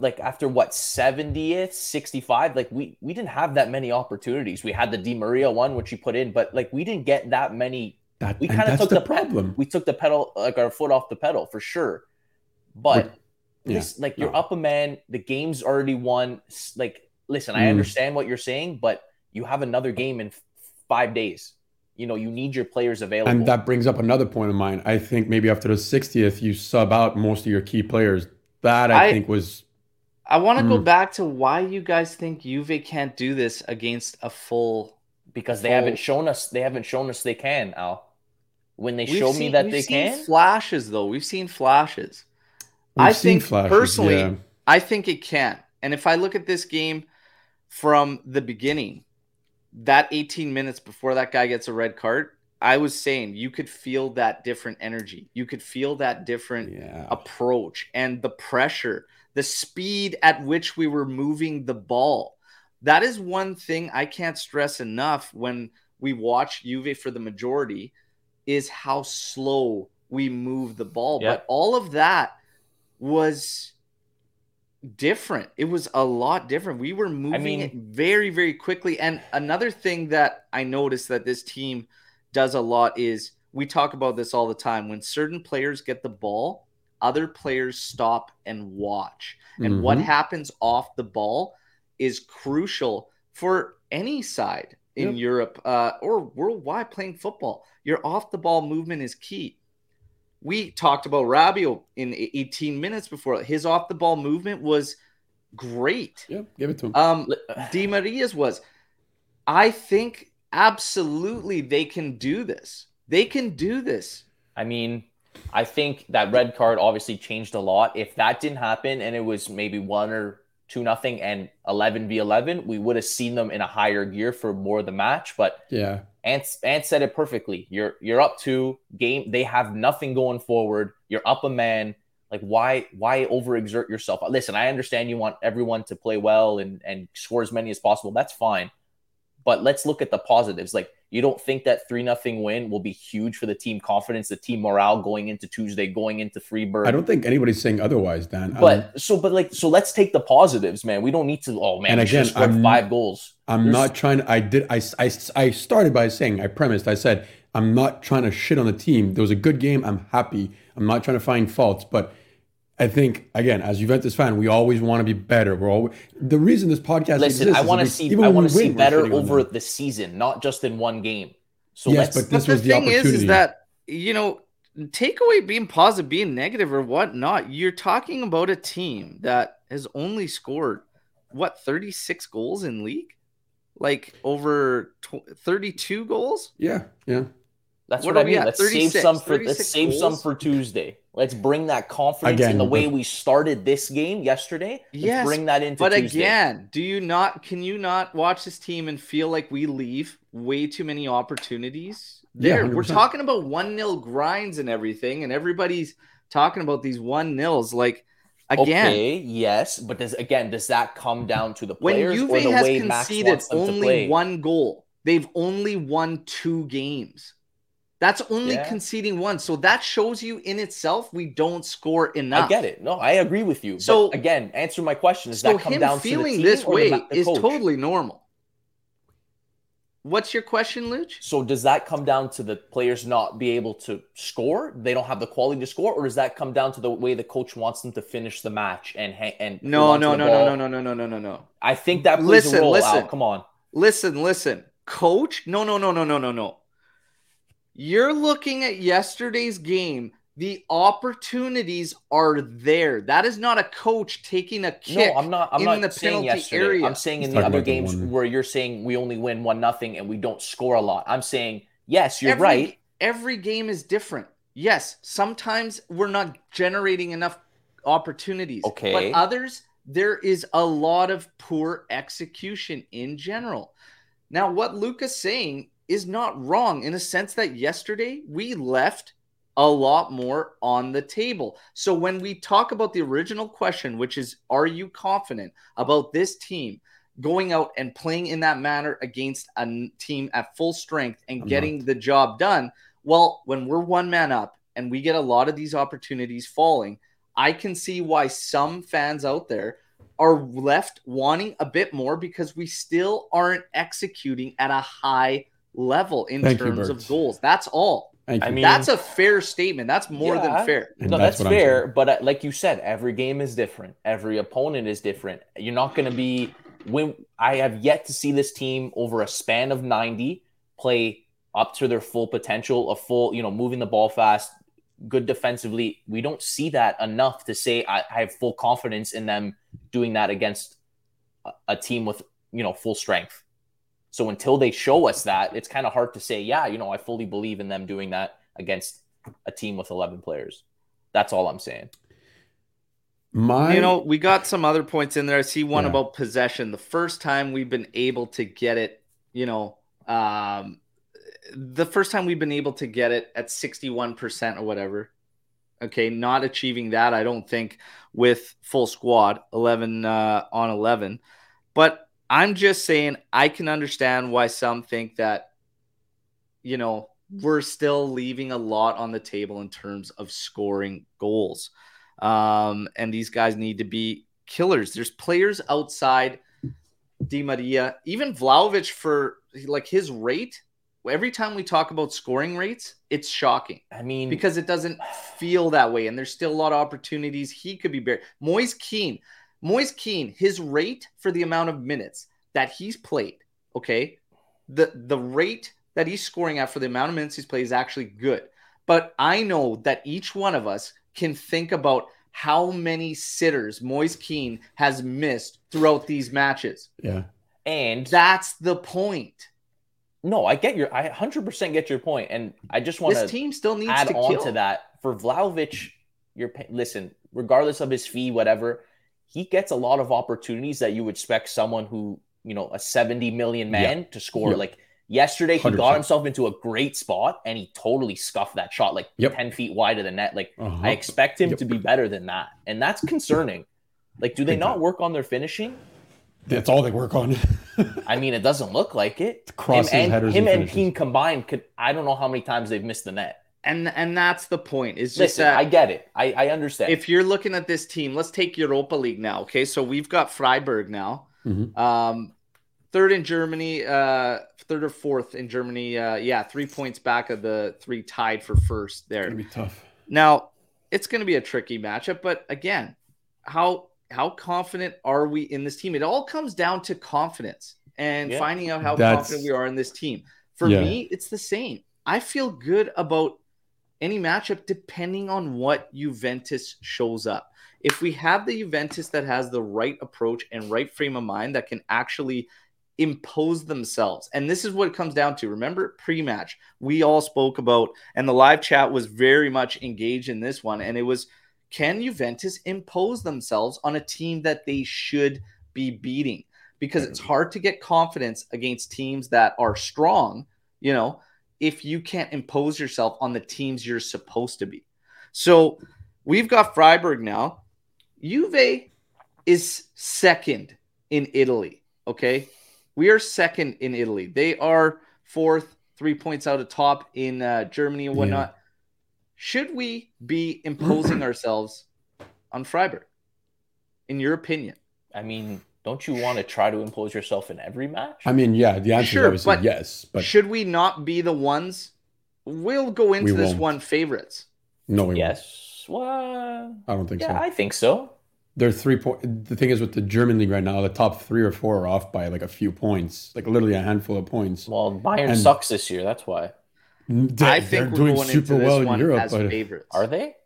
like after what seventieth, sixty-five, like we we didn't have that many opportunities. We had the Di Maria one, which you put in, but like we didn't get that many. That, we kind of took the, the problem. Pe- we took the pedal, like our foot off the pedal for sure. But yeah, this, like you're no. up a man, the game's already won. Like, listen, I mm. understand what you're saying, but you have another game in f- five days. You know, you need your players available. And that brings up another point of mine. I think maybe after the sixtieth, you sub out most of your key players. That I, I think was. I want to mm. go back to why you guys think Juve can't do this against a full. Because they full. haven't shown us. They haven't shown us they can, Al. When they we've show seen, me that they can, we've seen flashes though. We've seen flashes. We've I seen think flashes, personally, yeah. I think it can. And if I look at this game from the beginning, that eighteen minutes before that guy gets a red card, I was saying you could feel that different energy. You could feel that different yeah. approach and the pressure, the speed at which we were moving the ball. That is one thing I can't stress enough when we watch Juve for the majority. Is how slow we move the ball. Yep. But all of that was different. It was a lot different. We were moving I mean, it very, very quickly. And another thing that I noticed that this team does a lot is we talk about this all the time. When certain players get the ball, other players stop and watch. And mm-hmm. what happens off the ball is crucial for any side in yep. Europe uh, or worldwide playing football. Your off-the-ball movement is key. We talked about Rabiot in eighteen minutes before. His off-the-ball movement was great. Yeah, give it to him. Um, Di Maria's was. I think absolutely they can do this. They can do this. I mean, I think that red card obviously changed a lot. If that didn't happen and it was maybe one or two nothing and eleven v eleven, we would have seen them in a higher gear for more of the match. But yeah. Ant, Ant said it perfectly. You're you're up two game. They have nothing going forward. You're up a man. Like why why overexert yourself? Listen, I understand you want everyone to play well and and score as many as possible. That's fine. But let's look at the positives. Like you don't think that three nothing win will be huge for the team confidence, the team morale going into Tuesday, going into Freiburg? I don't think anybody's saying otherwise, Dan. But um, so but like so let's take the positives, man. We don't need to. Oh man, and again, I'm, five goals. I'm There's... not trying. I did. I, I I started by saying I premised. I said I'm not trying to shit on the team. There was a good game. I'm happy. I'm not trying to find faults, but I think, again, as Juventus fan, we always want to be better. We're always the reason this podcast. Listen, exists I want to see. I want to see better over the season, not just in one game. So yes, but this but was the, the thing opportunity. Is, is that you know, take away being positive, being negative, or whatnot. You're talking about a team that has only scored what thirty-six goals in league. like over thirty-two goals. Yeah, yeah. That's what, what I mean. Let's save some for let's save goals? some for Tuesday. Let's bring that confidence again, in the way we started this game yesterday. Let's yes, bring that into but Tuesday. Again, do you not? Can you not watch this team and feel like we leave way too many opportunities there? Yeah, we're talking about one nil grinds and everything, and everybody's talking about these one nils like. Again, okay, yes, but does again does that come down to the players when Juve or the has way conceded Max wants them only to play? One goal? They've only won two games. That's only yeah. conceding one, so that shows you in itself we don't score enough. I get it. No, I agree with you. So but again, answer my question: Does so that come him down feeling to the team this or way the, the is coach? Totally normal. What's your question, Luch? So does that come down to the players not be able to score? They don't have the quality to score? Or does that come down to the way the coach wants them to finish the match? And hang, and No, no, no, no, no, no, no, no, no, no, no. I think that plays listen, a role listen, out. Come on. Listen, listen. Coach? No, no, no, no, no, no, no. You're looking at yesterday's game. The opportunities are there. That is not a coach taking a kick. No, I'm not. I'm in not the saying yesterday. Area. I'm saying in He's the other games the where you're saying we only win one nothing and we don't score a lot. I'm saying yes, you're every, right. Every game is different. Yes, sometimes we're not generating enough opportunities. Okay, but others there is a lot of poor execution in general. Now, what Luca's saying is not wrong in a sense that yesterday we left a lot more on the table. So when we talk about the original question, which is, are you confident about this team going out and playing in that manner against a team at full strength and I'm getting not. the job done? Well, when we're one man up and we get a lot of these opportunities falling, I can see why some fans out there are left wanting a bit more because we still aren't executing at a high level in Thank terms you, of goals. That's all. I mean, that's a fair statement. That's more yeah, than fair. No, that's, that's fair. But like you said, every game is different. Every opponent is different. You're not going to be when I have yet to see this team over a span of ninety play up to their full potential, a full, you know, moving the ball fast, good defensively. We don't see that enough to say I, I have full confidence in them doing that against a, a team with, you know, full strength. So until they show us that, it's kind of hard to say, yeah, you know, I fully believe in them doing that against a team with eleven players. That's all I'm saying. My, You know, we got some other points in there. I see one yeah. about possession. The first time we've been able to get it, you know, um, the first time we've been able to get it at sixty-one percent or whatever. Okay, not achieving that, I don't think, with full squad, eleven uh, on eleven. But I'm just saying I can understand why some think that, you know, we're still leaving a lot on the table in terms of scoring goals. Um, and these guys need to be killers. There's players outside Di Maria, even Vlahovic for like his rate. Every time we talk about scoring rates, it's shocking. I mean, because it doesn't feel that way. And there's still a lot of opportunities. He could be buried. Moise Keane. Moise Keane, his rate for the amount of minutes that he's played, okay, the the rate that he's scoring at for the amount of minutes he's played is actually good. But I know that each one of us can think about how many sitters Moise Keane has missed throughout these matches. Yeah. And that's the point. No, I get your I one hundred percent get your point. And I just want to this team still needs add to on kill. To that. For Vlahovic, you're listen, regardless of his fee, whatever. He gets a lot of opportunities that you would expect someone who, you know, a seventy million man yeah. to score. Yeah. Like yesterday, he one hundred percent got himself into a great spot and he totally scuffed that shot like yep. ten feet wide of the net. Like uh-huh. I expect him yep. to be better than that. And that's concerning. Like, do they not work on their finishing? That's all they work on. I mean, it doesn't look like it. Him and, him and Keane combined, could I don't know how many times they've missed the net. And and that's the point. It's just Listen, that I get it. I, I understand. If you're looking at this team, let's take Europa League now. Okay, so we've got Freiburg now, mm-hmm. um, third in Germany, uh, third or fourth in Germany. Uh, yeah, three points back of the three tied for first. There, it's gonna be tough. Now it's going to be a tricky matchup. But again, how how confident are we in this team? It all comes down to confidence and yeah. finding out how that's... confident we are in this team. For yeah. me, it's the same. I feel good about any matchup depending on what Juventus shows up. If we have the Juventus that has the right approach and right frame of mind that can actually impose themselves. And this is what it comes down to. Remember pre-match, we all spoke about, and the live chat was very much engaged in this one. And it was, can Juventus impose themselves on a team that they should be beating? Because it's hard to get confidence against teams that are strong, you know, if you can't impose yourself on the teams you're supposed to be. So we've got Freiburg now. Juve is second in Italy, okay? We are second in Italy. They are fourth, three points out of top in uh, Germany and whatnot. Yeah. Should we be imposing ourselves on Freiburg, in your opinion? I mean, don't you want to try to impose yourself in every match? I mean, yeah, the answer sure, is obviously but yes. But should we not be the ones? We'll go into we this won't. one favorites. No, we yes. won't. Well, I don't think yeah, so. Yeah, I think so. They're three point. The thing is with the German league right now, the top three or four are off by like a few points, like literally a handful of points. Well, Bayern and sucks this year. That's why. They're, I think we're doing going super into well this in one Europe, as but favorites. Are they?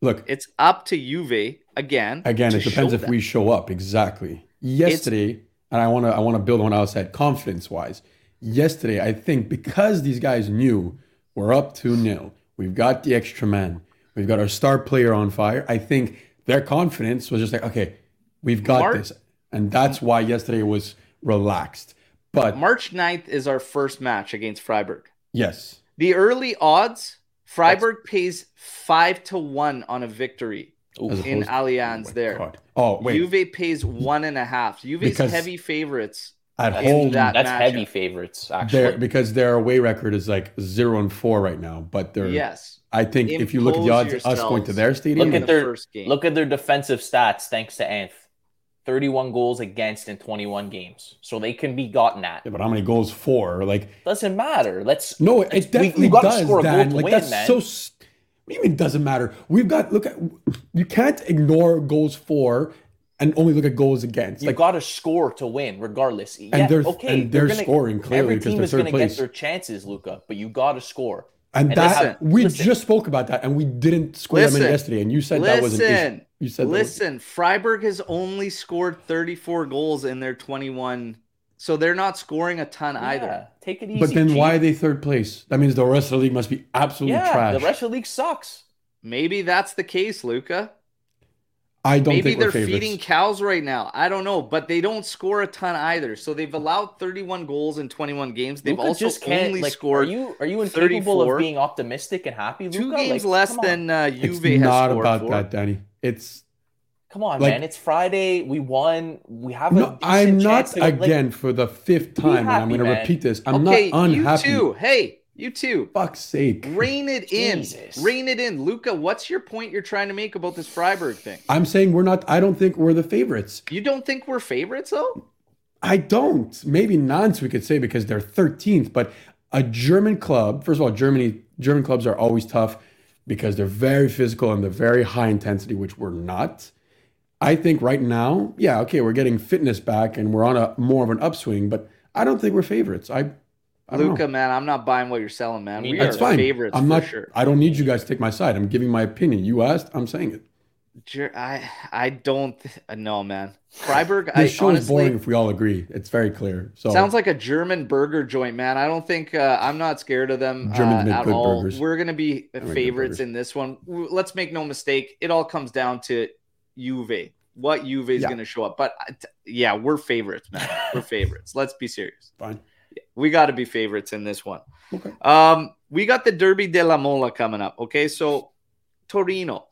Look, it's up to Juve again. Again, it depends if them. we show up. Exactly. Yesterday, it's, and I want to I want to build on what I said confidence wise. Yesterday, I think because these guys knew we're up two nil, we've got the extra man, we've got our star player on fire. I think their confidence was just like, okay, we've got March, this. And that's why yesterday was relaxed. But March ninth is our first match against Freiburg. Yes. The early odds, Freiburg that's, pays five to one on a victory in Allianz oh there. God. Oh, wait. Juve pays one and a half. Juve's because heavy favorites. At home, that that's matchup. heavy favorites, actually. They're, because their away record is like zero and four right now. But they're yes. I think Impose if you look at the odds of us going to their stadium, look at their the first game. Look at their defensive stats thanks to Anth. thirty-one goals against in twenty-one games. So they can be gotten at. Yeah, but how many goals for? Like doesn't matter. Let's No, it definitely we, we does, score a goal Dan. To like win, that's man. so st- What do you mean doesn't matter? We've got look at you can't ignore goals for and only look at goals against. Like, you got to score to win, regardless. And yeah, they're, okay, and they're, they're gonna, scoring clearly because they're third place. Every team is going to get their chances, Luca, but you got to score. And, and that listen, we listen. just spoke about that, and we didn't score listen, them in yesterday. And you said listen, that was an issue. You said listen, was... Freiburg has only scored thirty-four goals in their twenty-one, so they're not scoring a ton yeah, either. Take it easy. But then G. why are they third place? That means the rest of the league must be absolutely yeah, trash. The rest of the league sucks. Maybe that's the case, Luca. I don't Maybe think they're favorites. feeding cows right now. I don't know, but they don't score a ton either. So they've allowed thirty-one goals in twenty-one games. They've Luca also just only like, scored. Are you are you incapable of being optimistic and happy? Luca? Two games like, less than uh, Juve has scored. It's not about for. that, Danny. It's come on, like, man. It's Friday. We won. We have a. No, I'm not to, again like, for the fifth time. Happy, and I'm going to repeat this. I'm okay, not unhappy. You too. Hey, you too. Fuck's sake. Rein it in. Jesus. Rein it in. Luca, what's your point you're trying to make about this Freiburg thing? I'm saying we're not, I don't think we're the favorites. You don't think we're favorites, though? I don't. Maybe Nantes we could say because they're thirteenth, but a German club, first of all, Germany, German clubs are always tough because they're very physical and they're very high intensity, which we're not. I think right now, yeah, okay, we're getting fitness back and we're on a more of an upswing, but I don't think we're favorites. I Luca, know. man, I'm not buying what you're selling, man. We That's are fine. favorites I'm for not, sure. I don't need you guys to take my side. I'm giving my opinion. You asked, I'm saying it. I I don't know, man. Freiburg, I show honestly, is boring if we all agree. It's very clear. So sounds like a German burger joint, man. I don't think uh, I'm not scared of them Germans uh, make at good all. Burgers. We're gonna be They're favorites in this one. Let's make no mistake. It all comes down to Juve. What Juve is yeah. gonna show up? But yeah, we're favorites, man. We're favorites. Let's be serious. Fine. We got to be favorites in this one. Okay. Um, we got the Derby della Mola coming up. Okay, so Torino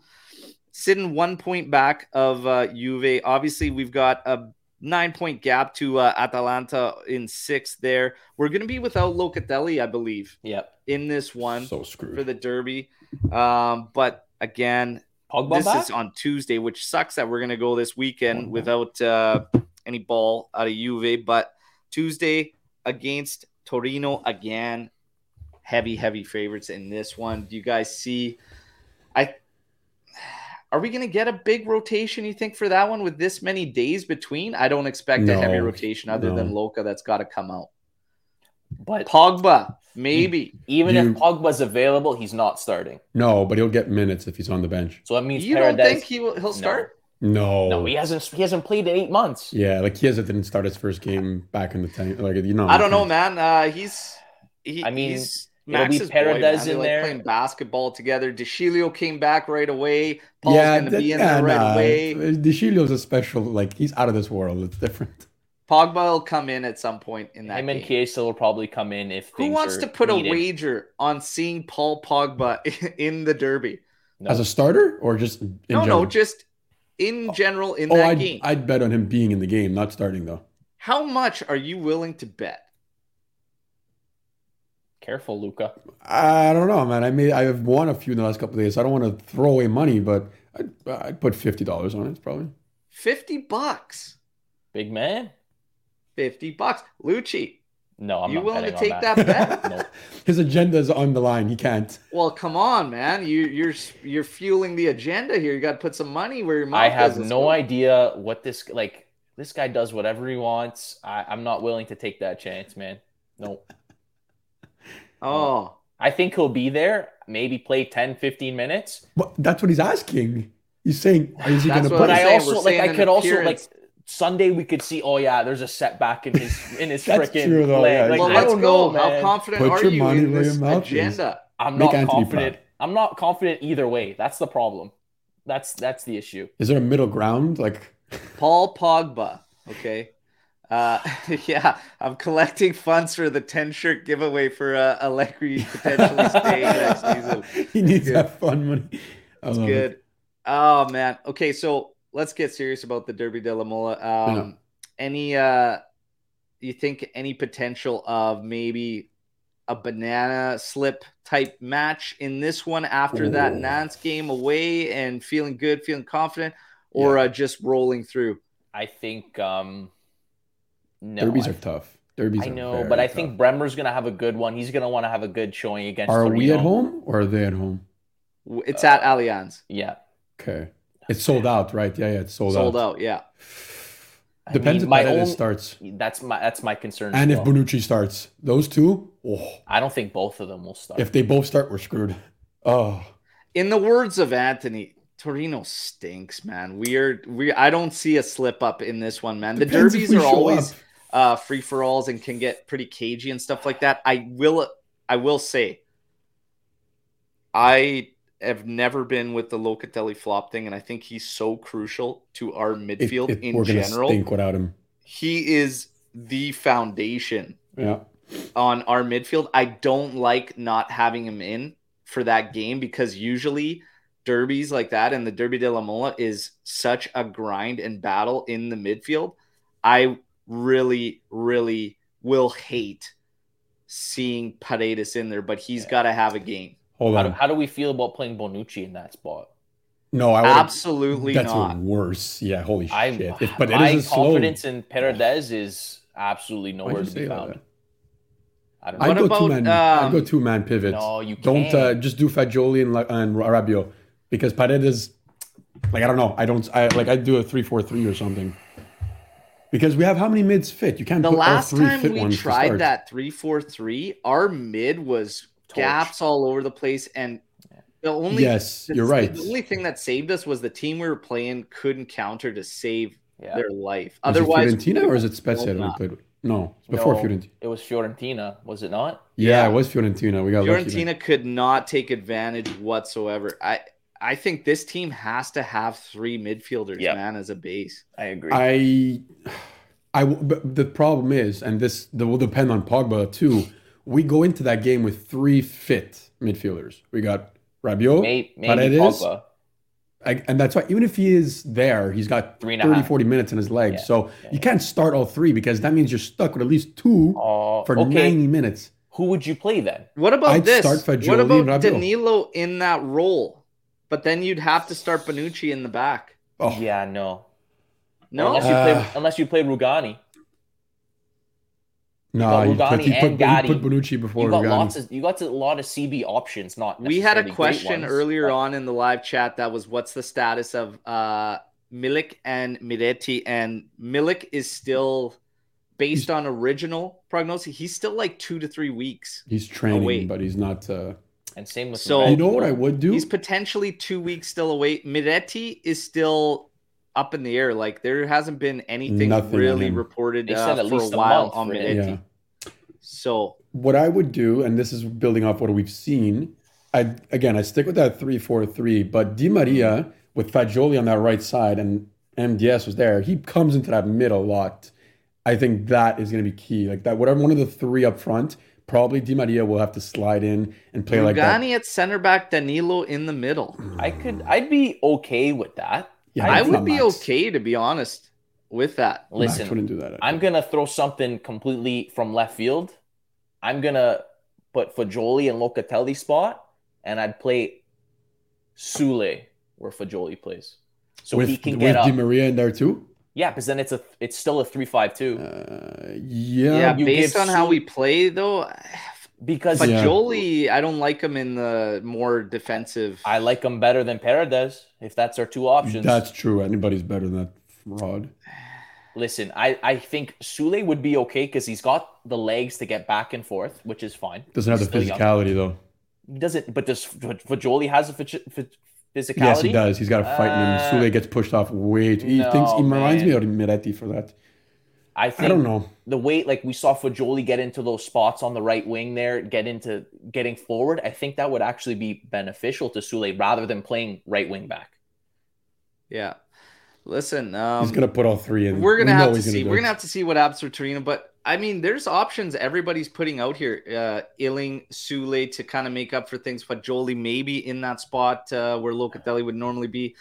sitting one point back of uh, Juve. Obviously, we've got a nine-point gap to uh, Atalanta in sixth there. We're going to be without Locatelli, I believe, Yep. in this one so screwed. for the Derby. Um, but again, Pogba this back? is on Tuesday, which sucks that we're going to go this weekend Pogba. without uh, any ball out of Juve. But Tuesday against Torino again, heavy, heavy favorites in this one. Do you guys see? I are we going to get a big rotation? You think for that one with this many days between? I don't expect no, a heavy rotation other no. than Loka. That's got to come out. But Pogba, maybe even you, if Pogba's available, he's not starting. No, but he'll get minutes if he's on the bench. So that means you Paredes, don't think he will, he'll no. start. No, no, he hasn't. He hasn't played in eight months. Yeah, like Chiesa didn't start his first game back in the time. Like you know, I don't know, man. Uh, he's. He, I mean, he's Max's it'll be Paredes boy, in like there playing basketball together. De Sciglio came back right away. Paul's yeah, gonna that, be in yeah, there right nah. away. De Sciglio's a special. Like he's out of this world. It's different. Pogba will come in at some point in that Him game. And Chiesa will probably come in if Who wants to put needed. a wager on seeing Paul Pogba in the derby? No. As a starter or just in No, general? no, just in general in oh, that I'd, game. I'd bet on him being in the game, not starting though. How much are you willing to bet? Careful, Luca. I don't know, man. I mean, I have won a few in the last couple of days. I don't want to throw away money, but I'd, I'd put fifty dollars on it probably. fifty bucks. Big man. fifty bucks. Lucci. No, I'm you not willing to take that, that bet? No. His agenda is on the line. He can't. Well, come on, man. You, you're you're fueling the agenda here. You got to put some money where your mouth is. I have no go. idea what this like. This guy does whatever he wants. I, I'm not willing to take that chance, man. No. Oh, I think he'll be there. Maybe play ten, fifteen minutes. But that's what he's asking. He's saying, "Is he going to play?" But I also like. I could also like. Sunday we could see, oh yeah, there's a setback in his in his freaking play. Yeah, like, well, I don't go, know, man. How confident Put are your you money in this agenda? Is. I'm Make not Anthony confident. Proud. I'm not confident either way. That's the problem. That's that's the issue. Is there a middle ground? Like Paul Pogba. Okay. Uh, yeah, I'm collecting funds for the ten shirt giveaway for uh, Allegri potentially staying next season. He needs that fun money. That's good. It. Oh man. Okay, so. Let's get serious about the Derby de la Mola. Um, yeah. Any, uh, you think any potential of maybe a banana slip type match in this one after Ooh. that Nantes game away and feeling good, feeling confident, or yeah. uh, just rolling through? I think um, no. Derbies I, are tough. Derbies. I know, but I tough. think Bremer's going to have a good one. He's going to want to have a good showing against. Are Torino. we at home or are they at home? It's uh, at Allianz. Yeah. Okay. It's sold out, right? Yeah, yeah, it's sold, sold out. Sold out, yeah. Depends I mean, if Paredes starts. That's my that's my concern. And well. if Bonucci starts, those two. Oh. I don't think both of them will start. If they both start, we're screwed. Oh. In the words of Anthony, Torino stinks, man. We are we. I don't see a slip up in this one, man. Depends the derbies are always uh, free for alls and can get pretty cagey and stuff like that. I will. I will say. I. I've never been with the Locatelli flop thing, and I think he's so crucial to our midfield if, if in we're general. Stink without him. He is the foundation yeah. on our midfield. I don't like not having him in for that game because usually derbies like that and the Derby de la Mola is such a grind and battle in the midfield. I really, really will hate seeing Paredes in there, but he's yeah. got to have a game. Hold on. How do, how do we feel about playing Bonucci in that spot? No, I absolutely that's not. That's worse. Yeah, holy I, shit. If, but my it is confidence slow. in Paredes is absolutely nowhere to be found. That? I don't know. I'd, go about, two-man, um, I'd go two man pivot. No, you can't. Don't uh, just do Fagioli and, and Rabiot because Paredes, like I don't know, I don't I like I'd do a three four three or something. Because we have how many mids fit? You can't. The put last all three time fit we ones tried that three four three, our mid was. Torch. Gaps all over the place, and the only yes, the, you're right. The only thing that saved us was the team we were playing couldn't counter to save yeah. their life. Otherwise, is it Fiorentina or is it Spezia? We played with? No, it's before no, Fiorentina. It was Fiorentina, was it not? Yeah, yeah. It was Fiorentina. We got Fiorentina could not take advantage whatsoever. I I think this team has to have three midfielders, yep. man, as a base. I agree. I I but the problem is, and this will depend on Pogba too. We go into that game with three fit midfielders. We got Rabiot, maybe, maybe Paredes, Pogba. I, and that's why even if he is there, he's got thirty, forty minutes in his legs. Yeah, so yeah, you yeah. can't start all three because that means you're stuck with at least two uh, for okay. ninety minutes. Who would you play then? What about I'd this? Start Fagioli, what about Danilo in that role? But then you'd have to start Bonucci in the back. Oh. Yeah, no. No? Unless you play, uh, unless you play Rugani. No, you put, he put, he put Bonucci before you got Rugani. Lots of, you got a lot of C B options, not We had a question earlier on in the live chat that was, what's the status of uh, Milik and Miretti? And Milik is still, based he's, on original prognosis, he's still like two to three weeks He's training, away. but he's not... Uh, and same with... So, you know what I would do? He's potentially two weeks still away. Miretti is still... up in the air. Like, there hasn't been anything Nothing really reported uh, for a while on Benedetti. Yeah. So what I would do, and this is building off what we've seen, I again, I stick with that three four three, but Di Maria with Fagioli on that right side and M D S was there, he comes into that mid a lot. I think that is going to be key. Like that, whatever one of the three up front, probably Di Maria will have to slide in and play Rugani like that. Rugani at center back, Danilo in the middle. I could, I'd be okay with that. Yeah, I would be Max. okay, to be honest, with that. Listen, Max do that, I'm going to throw something completely from left field. I'm going to put Fagioli in Locatelli's spot, and I'd play Soulé where Fagioli plays. So with, he can get with up. With Di Maria in there too? Yeah, because then it's a it's still a three five two. Uh, yeah, yeah. Based on Su- how we play though, because Fagioli, yeah. I don't like him in the more defensive. I like him better than Paredes. If that's our two options, that's true. Anybody's better than that fraud. Listen, I, I think Soulé would be okay because he's got the legs to get back and forth, which is fine. Doesn't he's have the physicality young. though. Doesn't, but does Fagioli has a physicality? Physicality? Yes, he does. He's got to fight him. Uh, Soulé gets pushed off way too. He no, thinks he man. reminds me of Miretti for that. I think I don't know the way. Like we saw Fagioli get into those spots on the right wing there, get into getting forward. I think that would actually be beneficial to Soulé rather than playing right wing back. Yeah, listen, um, he's gonna put all three in. We're gonna we have to see. Gonna we're gonna have to see what happens for Torino. But I mean, there's options everybody's putting out here. Uh, Illing, Soulé to kind of make up for things. Fagioli maybe in that spot uh, where Locatelli would normally be.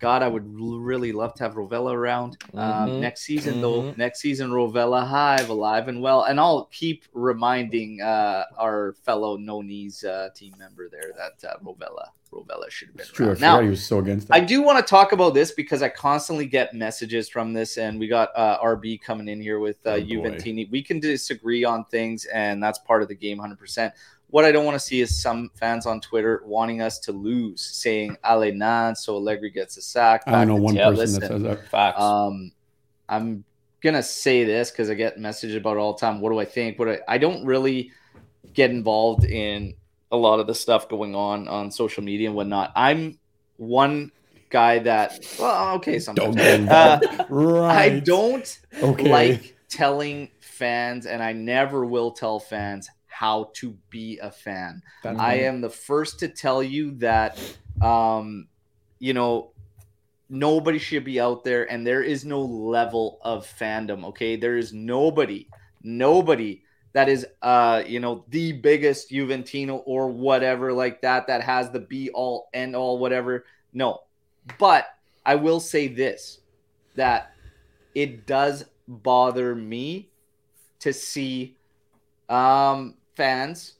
God, I would really love to have Rovella around mm-hmm. um, next season, mm-hmm. though. Next season, Rovella Hive alive and well. And I'll keep reminding uh, our fellow No Knees uh, team member there that uh, Rovella, Rovella should have been it's around. True. Now, he was so against that. I do want to talk about this because I constantly get messages from this, and we got uh, R B coming in here with uh, oh, Juventini. We can disagree on things, and that's part of the game, one hundred percent. What I don't want to see is some fans on Twitter wanting us to lose, saying "Allez Nantes," so Allegri gets a sack. I know one person listen. that says that. Facts. Um, I'm gonna say this because I get messages about it all the time. What do I think? What do I, I don't really get involved in a lot of the stuff going on on social media and whatnot. I'm one guy that well, okay, sometimes don't get involved. Uh, right. I don't okay. like telling fans, and I never will tell fans how to be a fan. That I means. am the first to tell you that, um, you know, nobody should be out there, and there is no level of fandom. Okay. There is nobody, nobody that is, uh, you know, the biggest Juventino or whatever like that, that has the be all end all, whatever. No, but I will say this, that it does bother me to see, um, fans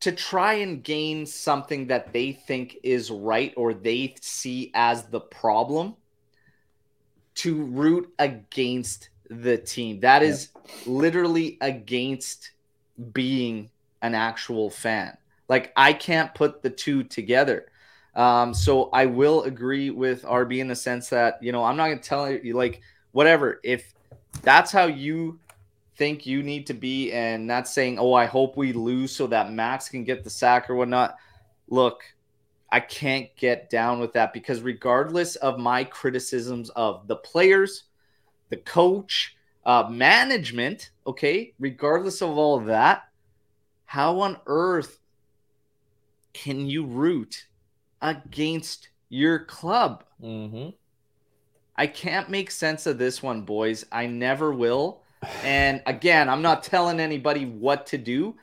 to try and gain something that they think is right or they see as the problem to root against the team. That is yeah. literally against being an actual fan. Like, I can't put the two together. Um, so I will agree with R B in the sense that, you know, I'm not going to tell you, like, whatever. If that's how you think you need to be, and not saying, oh, I hope we lose so that Max can get the sack or whatnot. Look, I can't get down with that, because regardless of my criticisms of the players, the coach, uh, management, okay, regardless of all of that, how on earth can you root against your club? Mm-hmm. I can't make sense of this one, boys. I never will. And again, I'm not telling anybody what to do.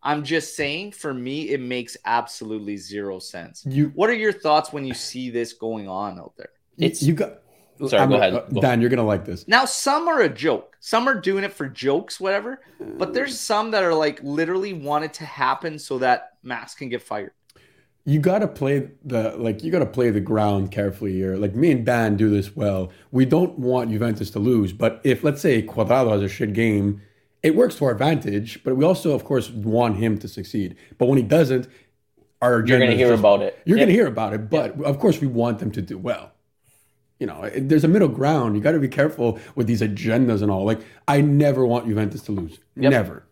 I'm just saying, for me, it makes absolutely zero sense. You, what are your thoughts when you see this going on out there? It's you got. Sorry, I'm, go ahead, go. Dan. You're gonna like this. Now, some are a joke. Some are doing it for jokes, whatever. But there's some that are like literally wanted to happen so that Max can get fired. You gotta play the like. You gotta play the ground carefully here. Like, me and Dan do this well. We don't want Juventus to lose, but if, let's say, Cuadrado has a shit game, it works to our advantage. But we also, of course, want him to succeed. But when he doesn't, our you're gonna hear just, about it. You're yep. gonna hear about it. But yep. of course, we want them to do well. You know, there's a middle ground. You gotta be careful with these agendas and all. Like, I never want Juventus to lose. Yep. Never.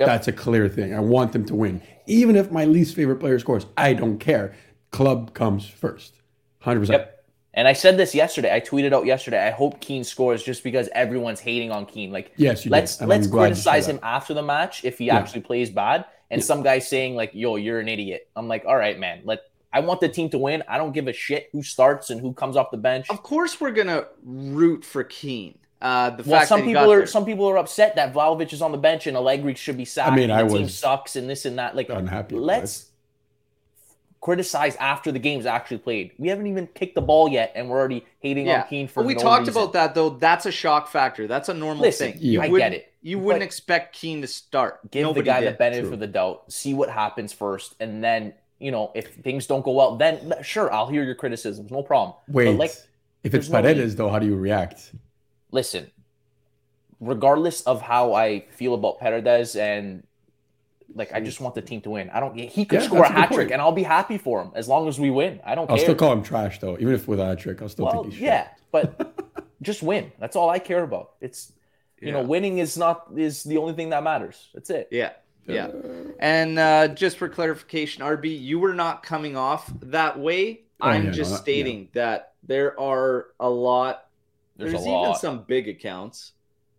Yep. That's a clear thing. I want them to win. Even if my least favorite player scores, I don't care. Club comes first. one hundred percent. Yep. And I said this yesterday. I tweeted out yesterday, I hope Keane scores just because everyone's hating on Keane. Like, yes, let's let's criticize him after the match if he yeah. actually plays bad. And yeah. some guy's saying, like, yo, you're an idiot. I'm like, all right, man. Let I want the team to win. I don't give a shit who starts and who comes off the bench. Of course we're going to root for Keane. Uh, the well, fact some that people are there. some people are upset that Vlahovic is on the bench and Allegri should be sacked. I mean, and I the was team sucks and this and that. Like, unhappy. Let's... criticize after the game's actually played. We haven't even kicked the ball yet, and we're already hating yeah. on Keane for but we no talked reason. About that, though. That's a shock factor. That's a normal Listen, thing. You I get it. You but wouldn't expect Keane to start. Give Nobody the guy did. the benefit of the doubt. See what happens first, and then, you know, if things don't go well, then, sure, I'll hear your criticisms. No problem. Wait, but like, if it's Paredes, no though, how do you react? Listen, regardless of how I feel about Paredes and Like, I just want the team to win. I don't. He could yeah, score a hat trick, and I'll be happy for him as long as we win. I don't I'll care. I'll still call him trash, though. Even if with a hat trick, I'll still well, think he's yeah, trash. But just win. That's all I care about. It's, you yeah. know, winning is not is the only thing that matters. That's it. Yeah, yeah. And uh, just for clarification, R B, you were not coming off that way. Oh, I'm yeah, just no, that, stating yeah. that there are a lot. There's, there's a even lot. some big accounts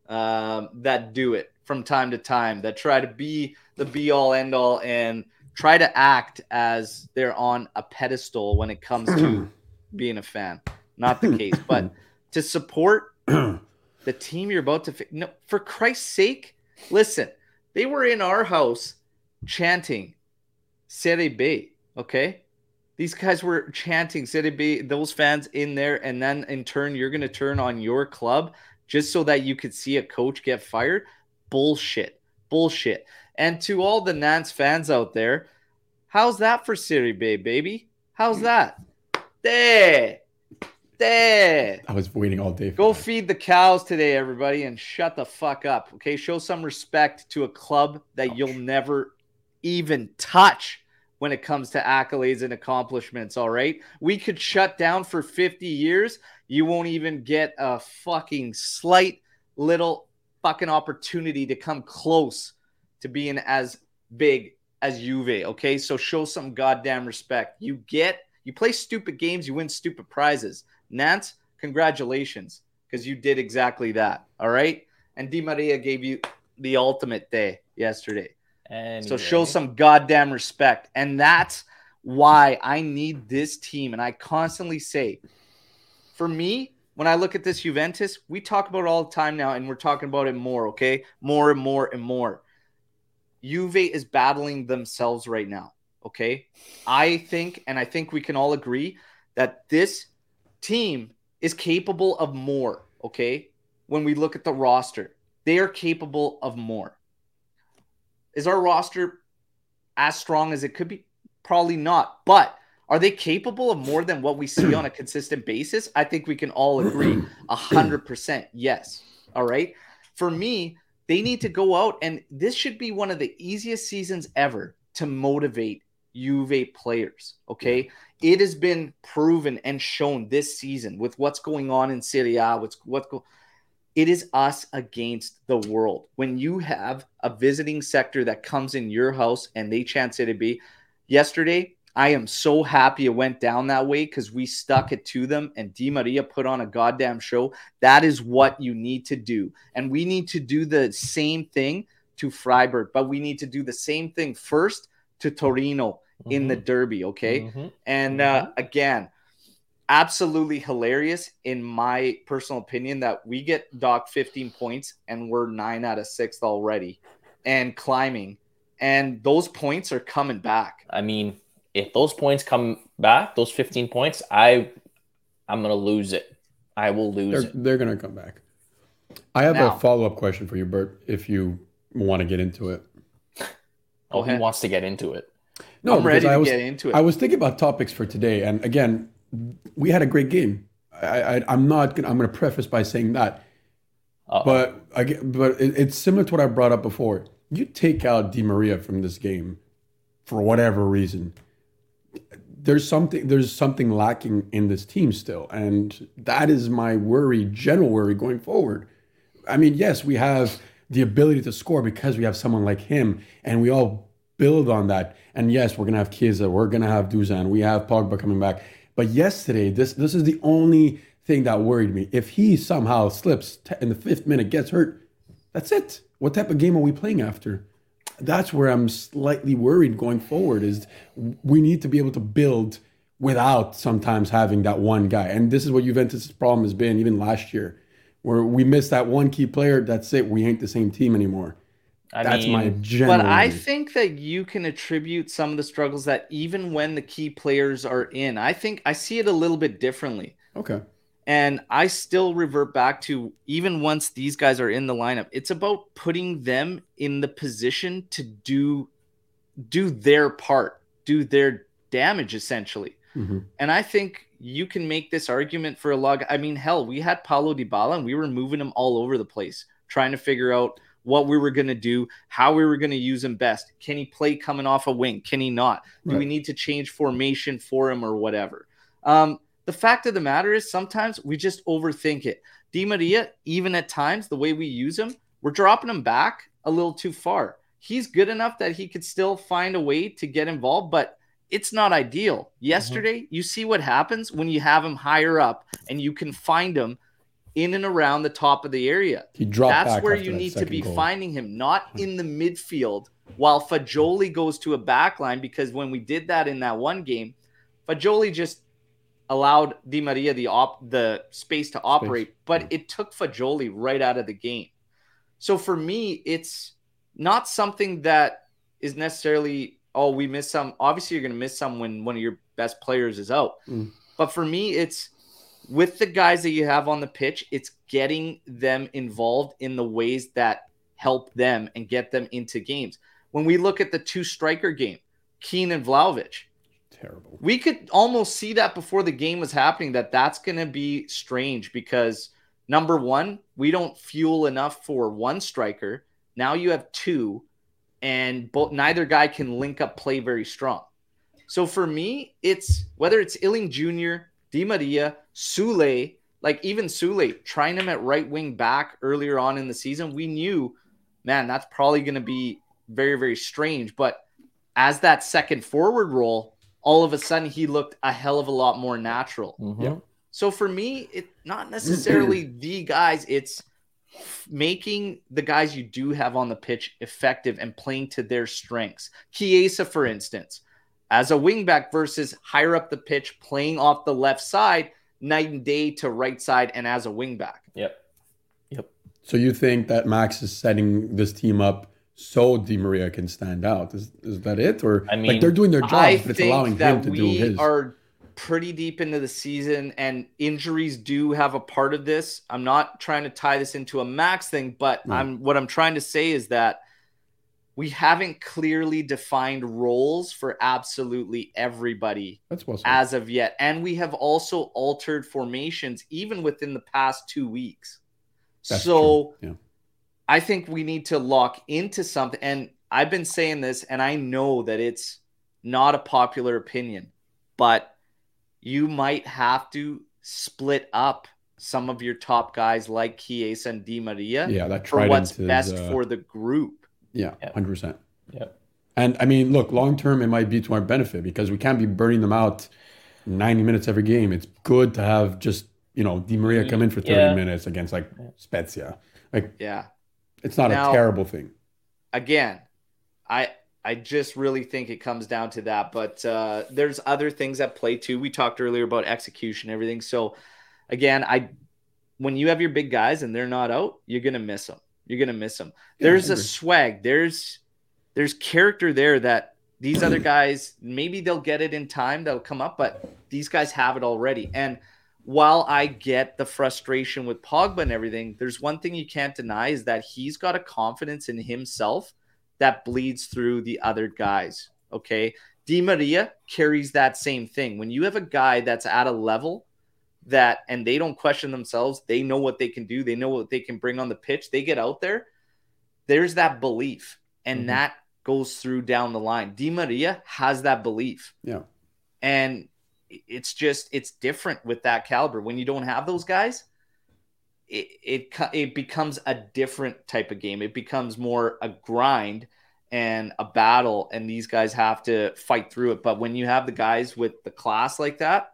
um, that do it from time to time, that try to be the be-all, end-all, and try to act as they're on a pedestal when it comes to being a fan. Not the case. But to support the team you're about to fi- – no, for Christ's sake, listen, they were in our house chanting Serie B, okay? These guys were chanting Serie B, those fans in there, and then in turn you're going to turn on your club just so that you could see a coach get fired? Bullshit. Bullshit. And to all the Nantes fans out there, how's that for Serie B, baby? How's that? There. There. I was waiting all day. For Go that. feed the cows today, everybody, and shut the fuck up, okay? Show some respect to a club that Ouch. you'll never even touch when it comes to accolades and accomplishments, all right? We could shut down for fifty years. You won't even get a fucking slight little fucking opportunity to come close to being as big as Juve, okay? So show some goddamn respect. You get, you play stupid games, you win stupid prizes. Nantes, congratulations, because you did exactly that, all right? And Di Maria gave you the ultimate day yesterday. Anyway. So show some goddamn respect. And that's why I need this team. And I constantly say, for me, when I look at this Juventus, we talk about it all the time now, and we're talking about it more, okay? More and more and more. Juve is battling themselves right now, okay? I think, and I think we can all agree, that this team is capable of more, okay? When we look at the roster, they are capable of more. Is our roster as strong as it could be? Probably not, but are they capable of more than what we see on a consistent basis? I think we can all agree one hundred percent yes, all right? For me, they need to go out, and this should be one of the easiest seasons ever to motivate Juve players, okay? It has been proven and shown this season with what's going on in Serie A. What's, what go- it is us against the world. When you have a visiting sector that comes in your house and they chant Serie B. Yesterday, I am so happy it went down that way because we stuck it to them and Di Maria put on a goddamn show. That is what you need to do. And we need to do the same thing to Freiburg, but we need to do the same thing first to Torino mm-hmm. in the derby, okay? Mm-hmm. And uh, again, absolutely hilarious in my personal opinion that we get docked fifteen points and we're nine out of six already and climbing. And those points are coming back. I mean... if those points come back, those fifteen points, I, I'm going to lose it. I will lose they're, it. They're going to come back. I have now. a follow-up question for you, Bert, if you want to get into it. Oh, he wants to get into it. No, I'm ready to I was, get into it. I was thinking about topics for today. And again, we had a great game. I, I, I'm not going to, I'm going to preface by saying that. Uh-oh. But I, but it, it's similar to what I brought up before. You take out Di Maria from this game for whatever reason. There's something there's something lacking in this team still. And that is my worry, general worry going forward. I mean, yes, we have the ability to score because we have someone like him and we all build on that. And yes, we're going to have Chiesa, we're going to have Dusan, we have Pogba coming back. But yesterday, this this is the only thing that worried me. If he somehow slips in the fifth minute, gets hurt, that's it. What type of game are we playing after? That's where I'm slightly worried going forward, is we need to be able to build without sometimes having that one guy. And this is what Juventus' problem has been even last year, where we missed that one key player. That's it. We ain't the same team anymore. I That's mean, my general. But I think that you can attribute some of the struggles that even when the key players are in, I think I see it a little bit differently. Okay. And I still revert back to, even once these guys are in the lineup, it's about putting them in the position to do, do their part, do their damage, essentially. Mm-hmm. And I think you can make this argument for a log. I mean, hell, we had Paulo Dybala and we were moving him all over the place, trying to figure out what we were going to do, how we were going to use him best. Can he play coming off a wing? Can he not? Do right. we need to change formation for him or whatever? Um, the fact of the matter is sometimes we just overthink it. Di Maria, even at times, the way we use him, we're dropping him back a little too far. He's good enough that he could still find a way to get involved, but it's not ideal. Yesterday, mm-hmm. you see what happens when you have him higher up and you can find him in and around the top of the area. He dropped That's back where you that need to be goal. Finding him, not in the midfield while Fagioli goes to a back line, because when we did that in that one game, Fagioli just allowed Di Maria the op- the space to operate, space. but yeah. it took Fagioli right out of the game. So for me, it's not something that is necessarily, oh, we missed some. Obviously, you're going to miss some when one of your best players is out. Mm. But for me, it's, with the guys that you have on the pitch, it's getting them involved in the ways that help them and get them into games. When we look at the two-striker game, Keane and Vlahovic, terrible. We could almost see that before the game was happening, that that's going to be strange because, number one, we don't fuel enough for one striker. Now you have two, and both, neither guy can link up play very strong. So for me, it's whether it's Illing Junior, Di Maria, Soulé, like even Soulé, trying him at right wing back earlier on in the season, we knew, man, that's probably going to be very, very strange. But as that second forward role, all of a sudden he looked a hell of a lot more natural. Mm-hmm. Yeah. So for me, it's not necessarily the guys. It's making the guys you do have on the pitch effective and playing to their strengths. Chiesa, for instance, as a wingback versus higher up the pitch, playing off the left side, night and day to right side, and as a wingback. Yep. Yep. So you think that Max is setting this team up so Di Maria can stand out? Is is that it? Or I mean, like they're doing their job, I but it's allowing him to do his. We are pretty deep into the season, and injuries do have a part of this. I'm not trying to tie this into a Max thing, but no. I'm what I'm trying to say is that we haven't clearly defined roles for absolutely everybody as of yet. And we have also altered formations even within the past two weeks. That's so yeah. I think we need to lock into something. And I've been saying this, and I know that it's not a popular opinion, but you might have to split up some of your top guys like Chiesa and Di Maria yeah, that for what's best is, uh... for the group. Yeah, one hundred percent. Yeah. And I mean, look, long term, it might be to our benefit because we can't be burning them out ninety minutes every game. It's good to have just, you know, Di Maria come in for thirty yeah. minutes against like Spezia. Like, yeah, it's not now, a terrible thing. Again, I I just really think it comes down to that. But uh, there's other things at play too. We talked earlier about execution, and everything. So again, I when you have your big guys and they're not out, you're gonna miss them. You're going to miss them. There's a swag. There's there's character there that these other guys, maybe they'll get it in time. They'll come up, but these guys have it already. And while I get the frustration with Pogba and everything, there's one thing you can't deny is that he's got a confidence in himself that bleeds through the other guys, okay? Di Maria carries that same thing. When you have a guy that's at a level that and they don't question themselves, they know what they can do, they know what they can bring on the pitch, they get out there, there's that belief, and mm-hmm. that goes through down the line. Di Maria has that belief, yeah, and it's just it's different with that caliber. When you don't have those guys, it it, it becomes a different type of game. It becomes more a grind and a battle, and these guys have to fight through it. But when you have the guys with the class like that,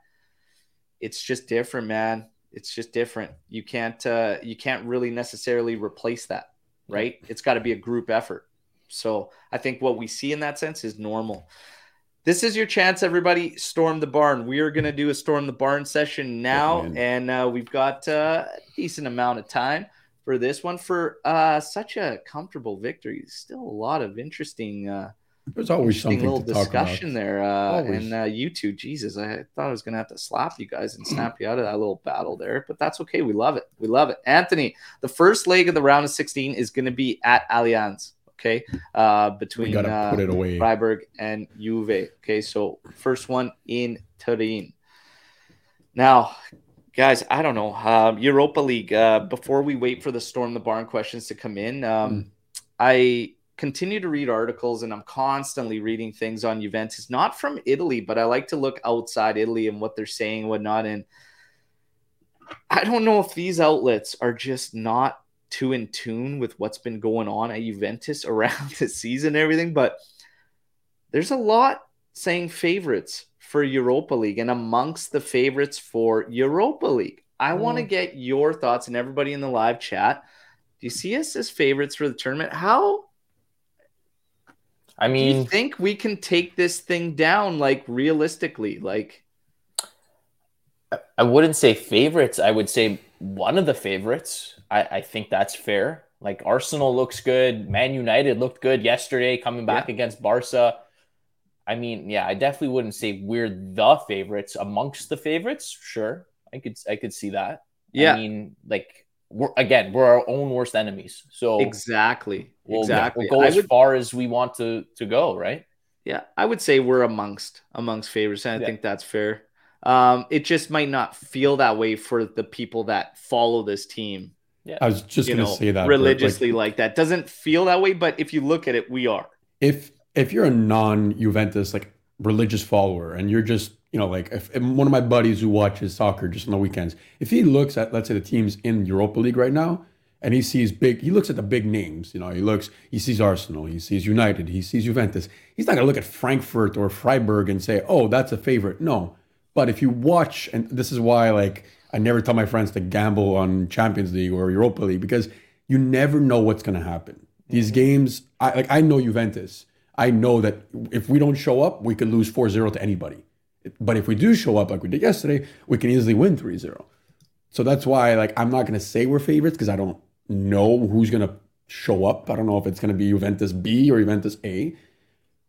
it's just different, man. It's just different. You can't uh, you can't really necessarily replace that, right? It's got to be a group effort. So I think what we see in that sense is normal. This is your chance, everybody. Storm the Barn. We are going to do a Storm the Barn session now, oh, and uh, we've got uh, a decent amount of time for this one. For uh, such a comfortable victory, still a lot of interesting. Uh, There's always interesting something little to discussion talk about. There, uh, and uh, you two, Jesus, I thought I was going to have to slap you guys and snap you out of that little battle there, but that's okay. We love it. We love it, Anthony. The first leg of the round of sixteen is going to be at Allianz. Okay, uh, between uh, Freiburg and Juve. Okay, so first one in Turin. Now, guys, I don't know. Uh, Europa League, uh, before we wait for the Storm the Barn questions to come in, um, mm. I continue to read articles, and I'm constantly reading things on Juventus, not from Italy, but I like to look outside Italy and what they're saying, whatnot. And I don't know if these outlets are just not too in tune with what's been going on at Juventus around this season and everything, but there's a lot saying favorites for Europa League and amongst the favorites for Europa League. I mm. want to get your thoughts, and everybody in the live chat. Do you see us as favorites for the tournament? How I mean, do you think we can take this thing down, like, realistically? Like, I wouldn't say favorites. I would say one of the favorites. I, I think that's fair. Like, Arsenal looks good. Man United looked good yesterday coming back yeah. against Barca. I mean, yeah, I definitely wouldn't say we're the favorites amongst the favorites. Sure. I could I could see that. Yeah. I mean, like, we're again, we're our own worst enemies. So Exactly. We'll, exactly. We'll go I as would... far as we want to, to go, right? Yeah. I would say we're amongst amongst favorites, and I yeah. think that's fair. Um, it just might not feel that way for the people that follow this team. Yeah, I was just going to say that religiously, like, like that doesn't feel that way. But if you look at it, we are. If if you're a non-Juventus like religious follower, and you're just, you know, like if, if one of my buddies who watches soccer just on the weekends, if he looks at, let's say, the teams in Europa League right now, and he sees big, he looks at the big names. You know, he looks, he sees Arsenal, he sees United, he sees Juventus. He's not going to look at Frankfurt or Freiburg and say, "Oh, that's a favorite." No. But if you watch, and this is why, like, I never tell my friends to gamble on Champions League or Europa League, because you never know what's going to happen. These mm-hmm. games, I, like, I know Juventus. I know that if we don't show up, we could lose four zero to anybody. But if we do show up like we did yesterday, we can easily win three zero. So that's why, like, I'm not going to say we're favorites, because I don't know who's going to show up. I don't know if it's going to be Juventus B or Juventus A.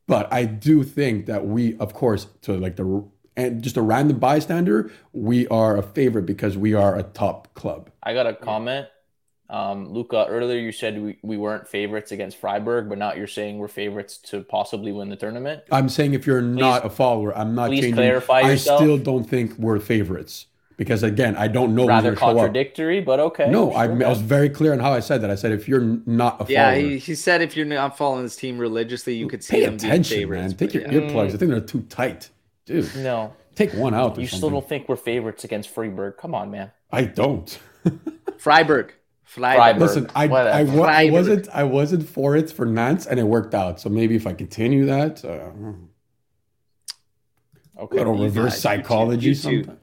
But I do think that we, of course, to, like, the... and just a random bystander, we are a favorite because we are a top club. I got a comment. Um, Luca, earlier you said we, we weren't favorites against Freiburg, but now you're saying we're favorites to possibly win the tournament. I'm saying if you're please, not a follower, I'm not please changing. Clarify yourself. I still don't think we're favorites because, again, I don't know. Rather contradictory, but okay. No, sure. I, I was very clear on how I said that. I said if you're not a follower. Yeah, he, he said if you're not following this team religiously, you could see pay them being favorites. Man. Take your yeah. earplugs. I think they're too tight. Dude, no. Take one out. You something. Still don't think we're favorites against Freiburg? Come on, man. I don't. Freiburg. Freiburg. Listen, I, I, Freiburg. I wasn't. I wasn't for it for Nantes, and it worked out. So maybe if I continue that, uh, okay, a little reverse psychology you too, you sometimes.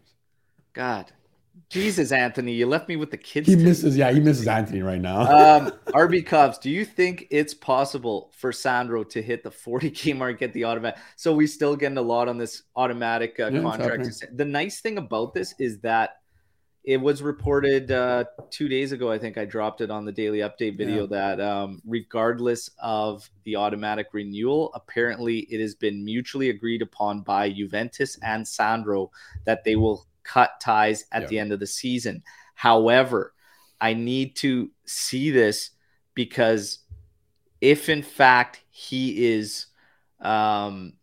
God, Jesus, Anthony, you left me with the kids. He misses. Too. Yeah, he misses Anthony right now. um, R B Cubs, do you think it's possible for Sandro to hit the forty K mark, get the automatic? So we still getting a lot on this automatic uh, yeah, contract. Exactly. The nice thing about this is that it was reported uh, two days ago. I think I dropped it on the daily update video yeah. that um, regardless of the automatic renewal, apparently it has been mutually agreed upon by Juventus and Sandro that they will cut ties at yeah. the end of the season. However, I need to see this, because if in fact he is um,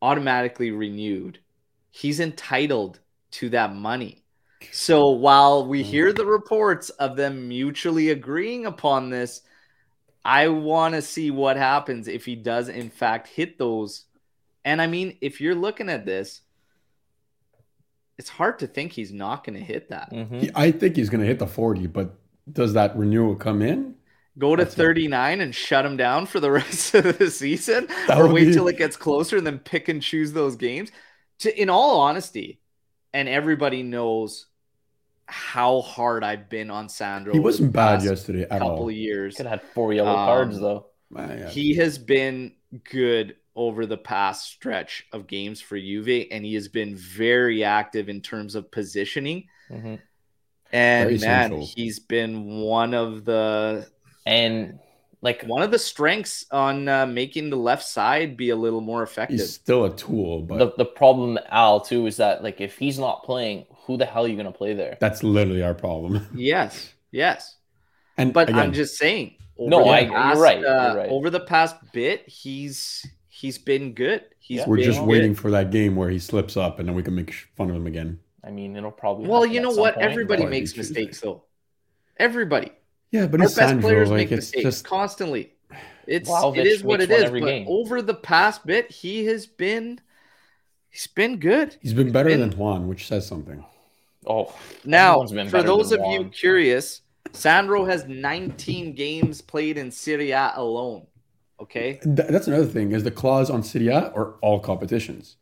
automatically renewed, he's entitled to that money. So while we hear the reports of them mutually agreeing upon this, I want to see what happens if he does in fact hit those. And I mean, if you're looking at this, it's hard to think he's not going to hit that. Mm-hmm. He, I think he's going to hit the forty, but does that renewal come in? Go to That's thirty-nine it. And shut him down for the rest of the season? That or wait be... till it gets closer and then pick and choose those games? To, in all honesty, and everybody knows how hard I've been on Sandro. He wasn't bad yesterday at couple all. Couple years. Could have had four yellow um, cards though. Man, yeah. He has been good over the past stretch of games for Juve, and he has been very active in terms of positioning. Mm-hmm. And very man, central. He's been one of the and like one of the strengths on uh, making the left side be a little more effective. He's still a tool, but the, the problem, Al, too, is that like if he's not playing, who the hell are you going to play there? That's literally our problem. Yes, yes, and but again, I'm just saying. Over no, I, past, you're, right, you're right. Uh, over the past bit, he's he's been good. He's yeah. We're just good. waiting for that game where he slips up, and then we can make fun of him again. I mean, it'll probably. Well, you know what? Point. Everybody makes mistakes, though. Everybody. Yeah, but our best Sandro, players like, make it's mistakes just... constantly. It's Vlahovic it is what it is. But game. over the past bit, he has been he's been good. He's been better he's been... than Juan, which says something. Oh, now for those of Juan. you curious. Sandro has nineteen games played in Serie A alone. Okay, Th- that's another thing. Is the clause on Serie A or all competitions?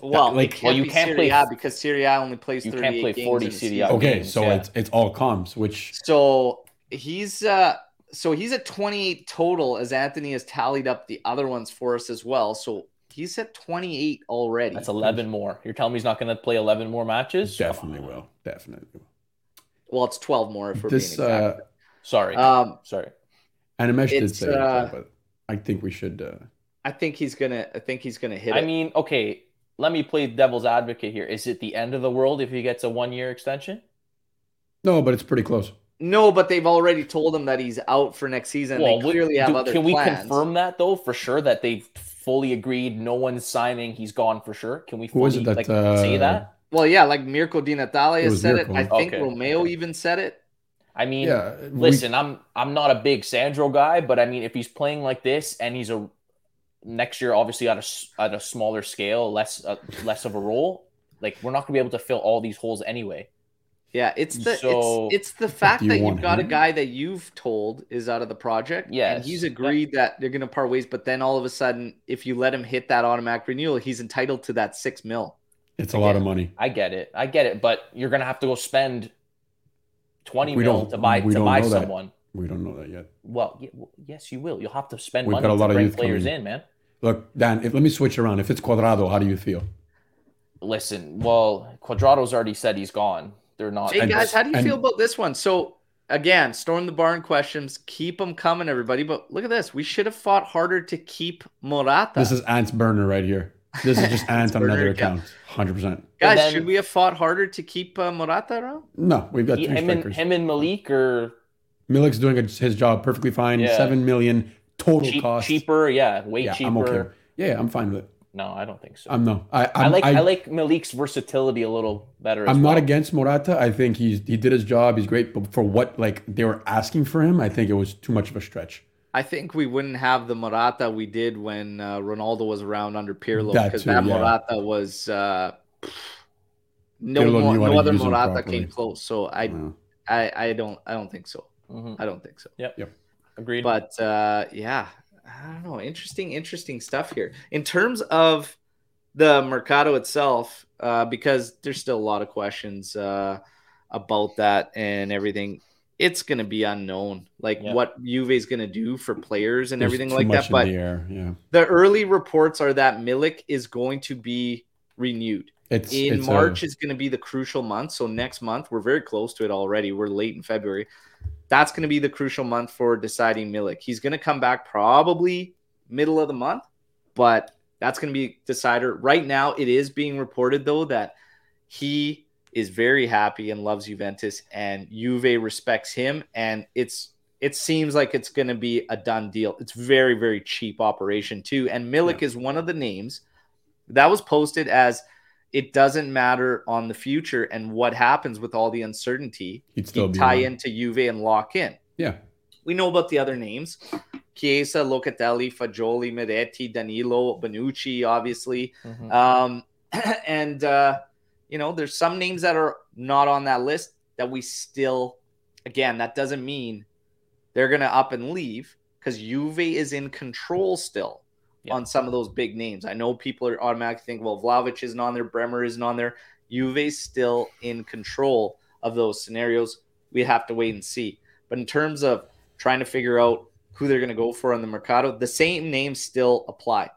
Well, like well, you be can't Serie play A because Serie A only plays you can't play games forty Serie A. Okay, games, so yeah. it's it's all comps, which so he's uh so he's at twenty-eight total, as Anthony has tallied up the other ones for us as well. So he's at twenty-eight already. That's eleven more. You're telling me he's not going to play eleven more matches? Definitely oh. will. Definitely will. Well, it's twelve more if we're this, being exact. Uh, sorry, um, sorry. Animesh did say uh, that, but I think we should. Uh... I think he's gonna. I think he's gonna hit. I it. mean, okay. Let me play devil's advocate here. Is it the end of the world if he gets a one-year extension? No, but it's pretty close. No, but they've already told him that he's out for next season. Well, they clearly have do, other can plans. Can we confirm that though for sure that they've fully agreed? No one's signing. He's gone for sure. Can we? Fully, Who is it that, like, uh... say that? Well, yeah, like Mirko Di Natale has said Mirko. it. I think okay. Romeo okay. even said it. I mean, yeah, listen, we... I'm I'm not a big Sandro guy, but I mean, if he's playing like this and he's a next year, obviously at a at a smaller scale, less uh, less of a role, like we're not gonna be able to fill all these holes anyway. Yeah, it's the so... it's, it's the fact you that you've got him? a guy that you've told is out of the project, yeah, and he's agreed that... that they're gonna part ways. But then all of a sudden, if you let him hit that automatic renewal, he's entitled to that six mil. It's a lot of money. I get it. I get it. But you're going to have to go spend twenty mil to buy to buy someone. That. We don't know that yet. Well, y- well, yes, you will. You'll have to spend We've money got a lot to bring of players coming. in, man. Look, Dan, if, let me switch around. If it's Cuadrado, how do you feel? Listen, well, Cuadrado's already said he's gone. They're not. Hey, and, guys, how do you and, feel about this one? So, again, storm the barn questions. Keep them coming, everybody. But look at this. We should have fought harder to keep Morata. This is Ant's burner right here. This is just Ant on another account, one hundred percent. Guys, then, should we have fought harder to keep uh, Morata around? No, we've got he, two him strikers. And, him and Milik or... Milik's doing a, his job perfectly fine. Yeah. seven million dollars total Cheap, cost. Cheaper, yeah. Way yeah, cheaper. I'm okay. Yeah, I'm fine with it. No, I don't think so. I'm no. I, I'm, I like I, I like Milik's versatility a little better. As I'm well. not against Morata. I think he's he did his job. He's great. But for what like they were asking for him, I think it was too much of a stretch. I think we wouldn't have the Morata we did when uh, Ronaldo was around under Pirlo, because that, that yeah. Morata was uh, no more, no other Morata came close. So I, yeah. I, I don't, I don't think so. Mm-hmm. I don't think so. Yep, yep, agreed. But uh, yeah, I don't know. Interesting, interesting stuff here in terms of the Mercato itself, uh, because there's still a lot of questions uh, about that and everything. It's going to be unknown, like yeah. what Juve is going to do for players and There's everything like that. But the, yeah. the early reports are that Milik is going to be renewed. It's, in it's March a... is going to be the crucial month. So next month, we're very close to it already. We're late in February. That's going to be the crucial month for deciding Milik. He's going to come back probably middle of the month, but that's going to be decider. Right now, it is being reported, though, that he... is very happy and loves Juventus, and Juve respects him. And it's it seems like it's going to be a done deal. It's very, very cheap operation too. And Milik yeah. is one of the names that was posted as it doesn't matter on the future and what happens with all the uncertainty. He'd still be tie into Juve and lock in. Yeah. We know about the other names. Chiesa, Locatelli, Fagioli, Miretti, Danilo, Bonucci, obviously. Mm-hmm. Um, and... Uh, You know, there's some names that are not on that list that we still, again, that doesn't mean they're going to up and leave because Juve is in control still yeah. on some of those big names. I know people are automatically thinking, well, Vlahovic isn't on there, Bremer isn't on there. Juve's still in control of those scenarios. We have to wait and see. But in terms of trying to figure out who they're going to go for on the Mercado, the same names still apply.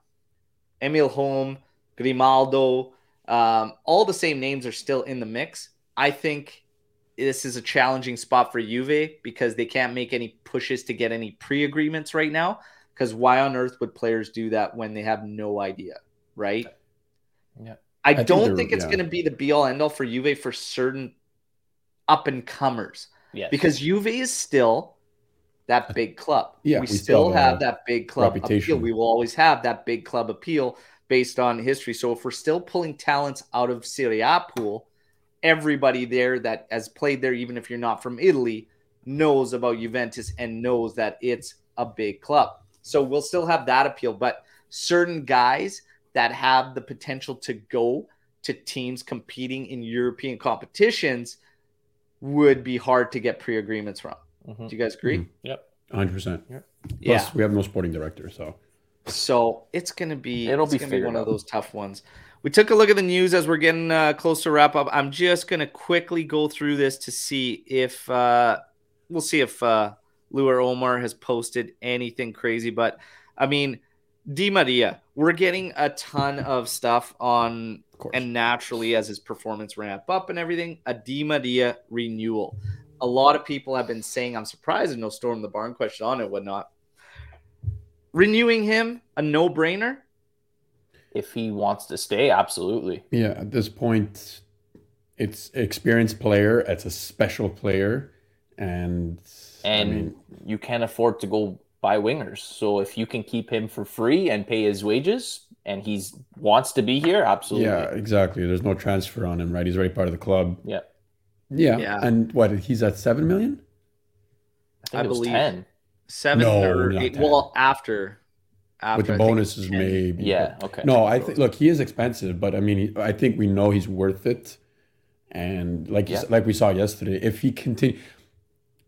Emil Holm, Grimaldo, um, all the same names are still in the mix. I think this is a challenging spot for Juve because they can't make any pushes to get any pre-agreements right now, because why on earth would players do that when they have no idea, right? Yeah. I, I don't think, think it's yeah. going to be the be-all, end-all for Juve for certain up-and-comers yes. because Juve is still that big club. Yeah, we, we still have that big club reputation. Appeal. We will always have that big club appeal based on history. So if we're still pulling talents out of Serie A pool, everybody there that has played there, even if you're not from Italy, knows about Juventus and knows that it's a big club. So we'll still have that appeal. But certain guys that have the potential to go to teams competing in European competitions would be hard to get pre-agreements from. Mm-hmm. Do you guys agree? Mm-hmm. Yep. one hundred percent. Yep. Plus, yeah. we have no sporting director, so... So it's going to be it'll be, be one out. of those tough ones. We took a look at the news as we're getting uh, close to wrap up. I'm just going to quickly go through this to see if uh, we'll see if uh, Lou or Omar has posted anything crazy. But I mean, Di Maria, we're getting a ton of stuff on, of and naturally as his performance ramp up and everything, a Di Maria renewal. A lot of people have been saying, I'm surprised there's no Storm the Barn question on it, whatnot. Renewing him, a no-brainer? If he wants to stay, absolutely. Yeah, at this point, it's an experienced player. It's a special player. And and I mean, you can't afford to go buy wingers. So if you can keep him for free and pay his wages, and he wants to be here, absolutely. Yeah, exactly. There's no transfer on him, right? He's already part of the club. Yeah. Yeah. yeah. And what, he's at seven million dollars? I think I it was believe. ten. Seven no, or eight. Well, after, after with the I bonuses, maybe. Yeah. Okay. No, I think. Look, he is expensive, but I mean, he, I think we know he's worth it, and like yeah. like we saw yesterday, if he continue,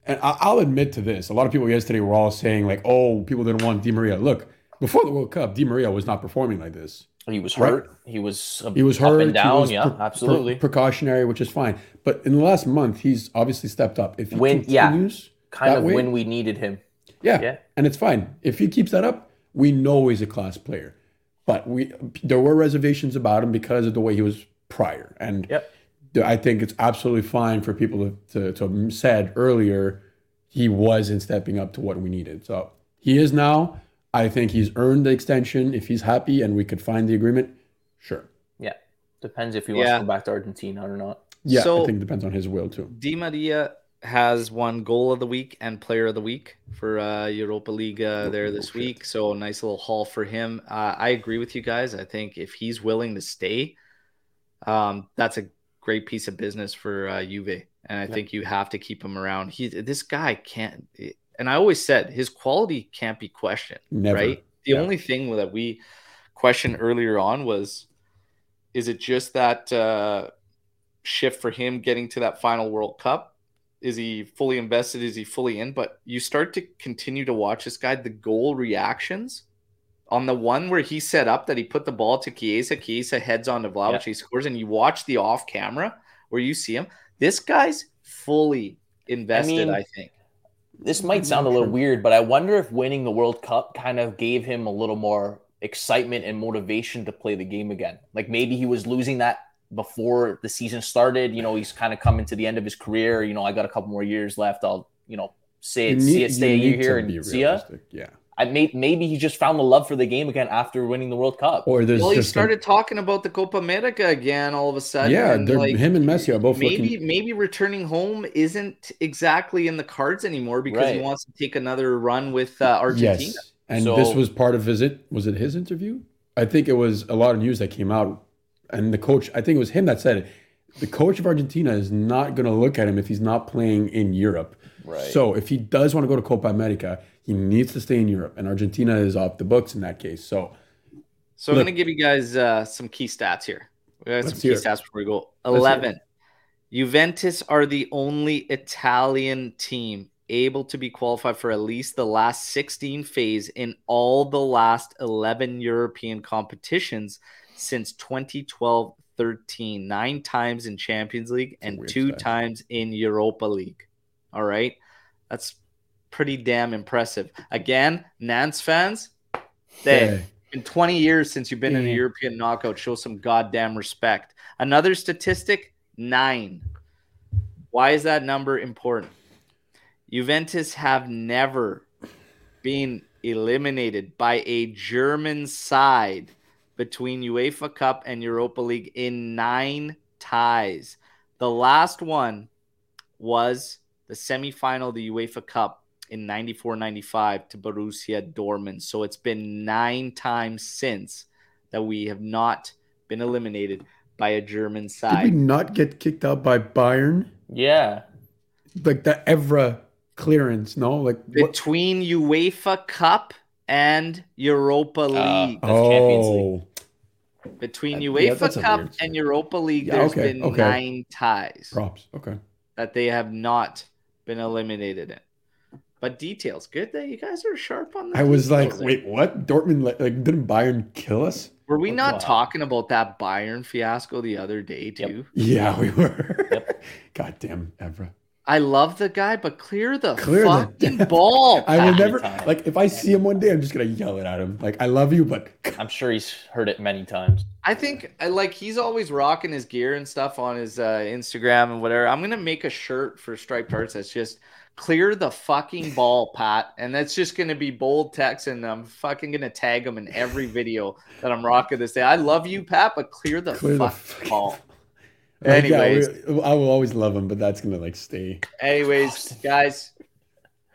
and I, I'll admit to this, a lot of people yesterday were all saying like, "Oh, people didn't want Di Maria." Look, before the World Cup, Di Maria was not performing like this. He was hurt. Right? He was. He was hurt. Up and down. Was yeah, pre- absolutely. Pre- precautionary, which is fine. But in the last month, he's obviously stepped up. If he when, continues, yeah, kind of way, when we needed him. Yeah. yeah, and it's fine. If he keeps that up, we know he's a class player. But we there were reservations about him because of the way he was prior. And yep. I think it's absolutely fine for people to, to, to have said earlier he wasn't stepping up to what we needed. So he is now. I think he's earned the extension. If he's happy and we could find the agreement, sure. Yeah, depends if he wants yeah. to go back to Argentina or not. Yeah, so, I think it depends on his will too. Di Maria has won goal of the week and player of the week for uh Europa League uh, there this week. So nice little haul for him. Uh, I agree with you guys. I think if he's willing to stay, um, that's a great piece of business for uh, Juve. And I yeah. think you have to keep him around. He, this guy can't, and I always said his quality can't be questioned. Never. Right. The yeah. only thing that we questioned earlier on was, is it just that uh, shift for him getting to that final World Cup? Is he fully invested? Is he fully in? But you start to continue to watch this guy, the goal reactions on the one where he set up that he put the ball to Chiesa, Chiesa heads on to Vlahovic, yeah. he scores, and you watch the off camera where you see him. This guy's fully invested, I, mean, I think. This might sound a little weird, but I wonder if winning the World Cup kind of gave him a little more excitement and motivation to play the game again. Like maybe he was losing that before the season started, you know, he's kind of coming to the end of his career. You know, I got a couple more years left. I'll, you know, say it, see it, stay a year here and see ya. Yeah. I may, maybe he just found the love for the game again after winning the World Cup. Or there's well, he started a, talking about the Copa America again all of a sudden. Yeah, and like, him and Messi are both maybe looking... maybe returning home isn't exactly in the cards anymore because right. he wants to take another run with uh, Argentina. Yes, and so, this was part of his it was it his interview? I think it was a lot of news that came out. And the coach, I think it was him that said it. The coach of Argentina is not going to look at him if he's not playing in Europe. Right. So if he does want to go to Copa America, he needs to stay in Europe. And Argentina is off the books in that case. So, so look, I'm going to give you guys uh, some key stats here. We got some key it. stats before we go. eleven. Juventus are the only Italian team able to be qualified for at least the last sixteen phase in all the last eleven European competitions since twenty twelve thirteen, nine times in Champions League and two side. times in Europa League. All right. That's pretty damn impressive. Again, Nantes fans, they yeah. in twenty years since you've been yeah. in a European knockout, show some goddamn respect. Another statistic, nine. Why is that number important? Juventus have never been eliminated by a German side between UEFA Cup and Europa League in nine ties. The last one was the semifinal of the UEFA Cup in ninety-four ninety-five to Borussia Dortmund. So it's been nine times since that we have not been eliminated by a German side. Did we not get kicked out by Bayern? Yeah. Like the Evra clearance, no? Like what? Between UEFA Cup and Europa League. Uh, oh. Champions League. Between that, UEFA yeah, Cup and Europa League, yeah, there's okay, been okay. nine ties. Props, okay. That they have not been eliminated in. But details, good that you guys are sharp on that. I was like, there. wait, what? Dortmund, like, didn't Bayern kill us? Were we oh, not wow. talking about that Bayern fiasco the other day, too? Yep. Yeah, we were. Yep. Goddamn, Evra. I love the guy, but clear the clear fucking the ball. I will never, like, if I see him one day, I'm just going to yell it at him. Like, I love you, but. I'm sure he's heard it many times. I think, like, he's always rocking his gear and stuff on his uh, Instagram and whatever. I'm going to make a shirt for Striped Hearts that's just clear the fucking ball, Pat. And that's just going to be bold text, and I'm fucking going to tag him in every video that I'm rocking this day. I love you, Pat, but clear the clear fucking, fucking ball. Like, anyways, yeah, we, I will always love him, but that's gonna like stay. Anyways, guys,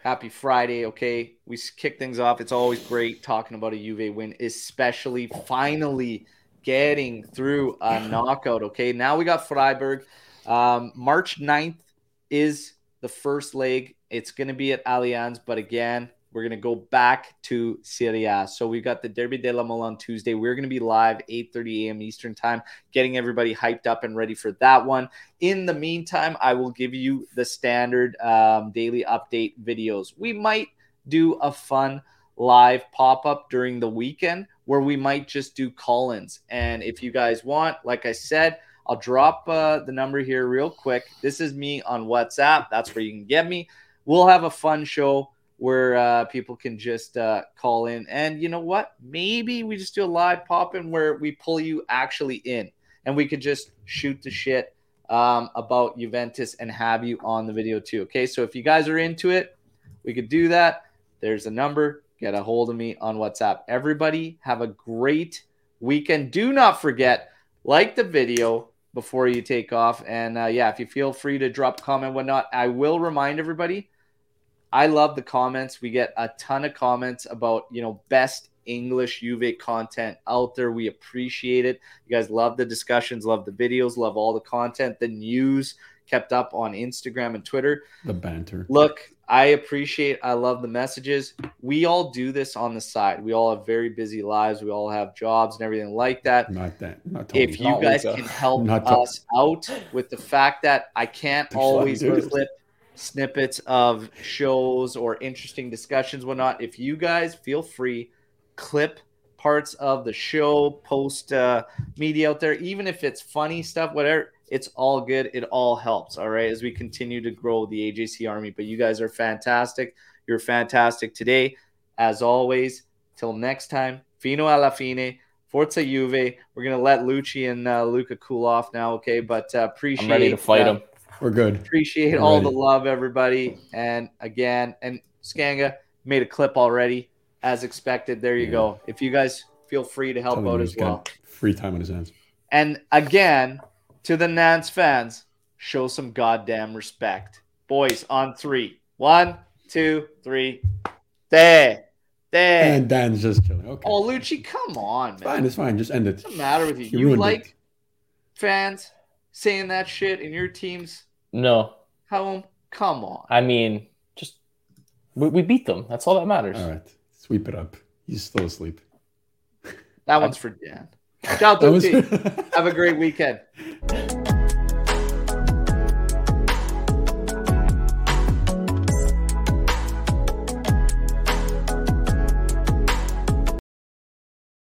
happy Friday. Okay, we kick things off. It's always great talking about a Juve win, especially finally getting through a knockout. Okay, now we got Freiburg. Um, March ninth is the first leg. It's gonna be at Allianz, but again, we're gonna go back to Serie A. So we've got the Derby della Mole on Tuesday. We're gonna be live eight thirty a.m. Eastern time, getting everybody hyped up and ready for that one. In the meantime, I will give you the standard um, daily update videos. We might do a fun live pop-up during the weekend where we might just do call-ins. And if you guys want, like I said, I'll drop uh, the number here real quick. This is me on WhatsApp. That's where you can get me. We'll have a fun show where uh, people can just uh, call in. And you know what? Maybe we just do a live pop-in where we pull you actually in, and we could just shoot the shit um, about Juventus and have you on the video too, okay? So if you guys are into it, we could do that. There's a number. Get a hold of me on WhatsApp. Everybody have a great weekend. Do not forget, like the video before you take off. And uh, yeah, if you feel free to drop a comment, whatnot, I will remind everybody, I love the comments. We get a ton of comments about, you know, best English Juve content out there. We appreciate it. You guys love the discussions, love the videos, love all the content, the news kept up on Instagram and Twitter. The banter. Look, I appreciate, I love the messages. We all do this on the side. We all have very busy lives. We all have jobs and everything like that. Not that. Not totally. If you guys can help us out with the fact that I can't always clip snippets of shows or interesting discussions, whatnot. If you guys feel free, clip parts of the show, post uh, media out there, even if it's funny stuff, whatever, it's all good. It all helps, all right, as we continue to grow the A J C Army. But you guys are fantastic. You're fantastic today. As always, till next time, fino alla fine, forza Juve. We're going to let Lucci and uh, Luca cool off now, okay? But uh, appreciate it. I'm ready to fight them. Uh, We're good. Appreciate We're all ready. the love, everybody. And again, and Skanga made a clip already, as expected. There you yeah. go. If you guys feel free to help Tell out as well. Free time on his hands. And again, to the Nantes fans, show some goddamn respect. Boys, on three. One, two, three. There. There. And Dan's just chilling. Okay. Oh, Lucci, come on, man. It's fine. It's fine. Just end it. What's the matter with you? You, you like it. Fans saying that shit in your teams? No. How? Come on. I mean, just we, we beat them. That's all that matters. All right. Sweep it up. He's still asleep. That one's for Dan. Shout out to Have a great weekend.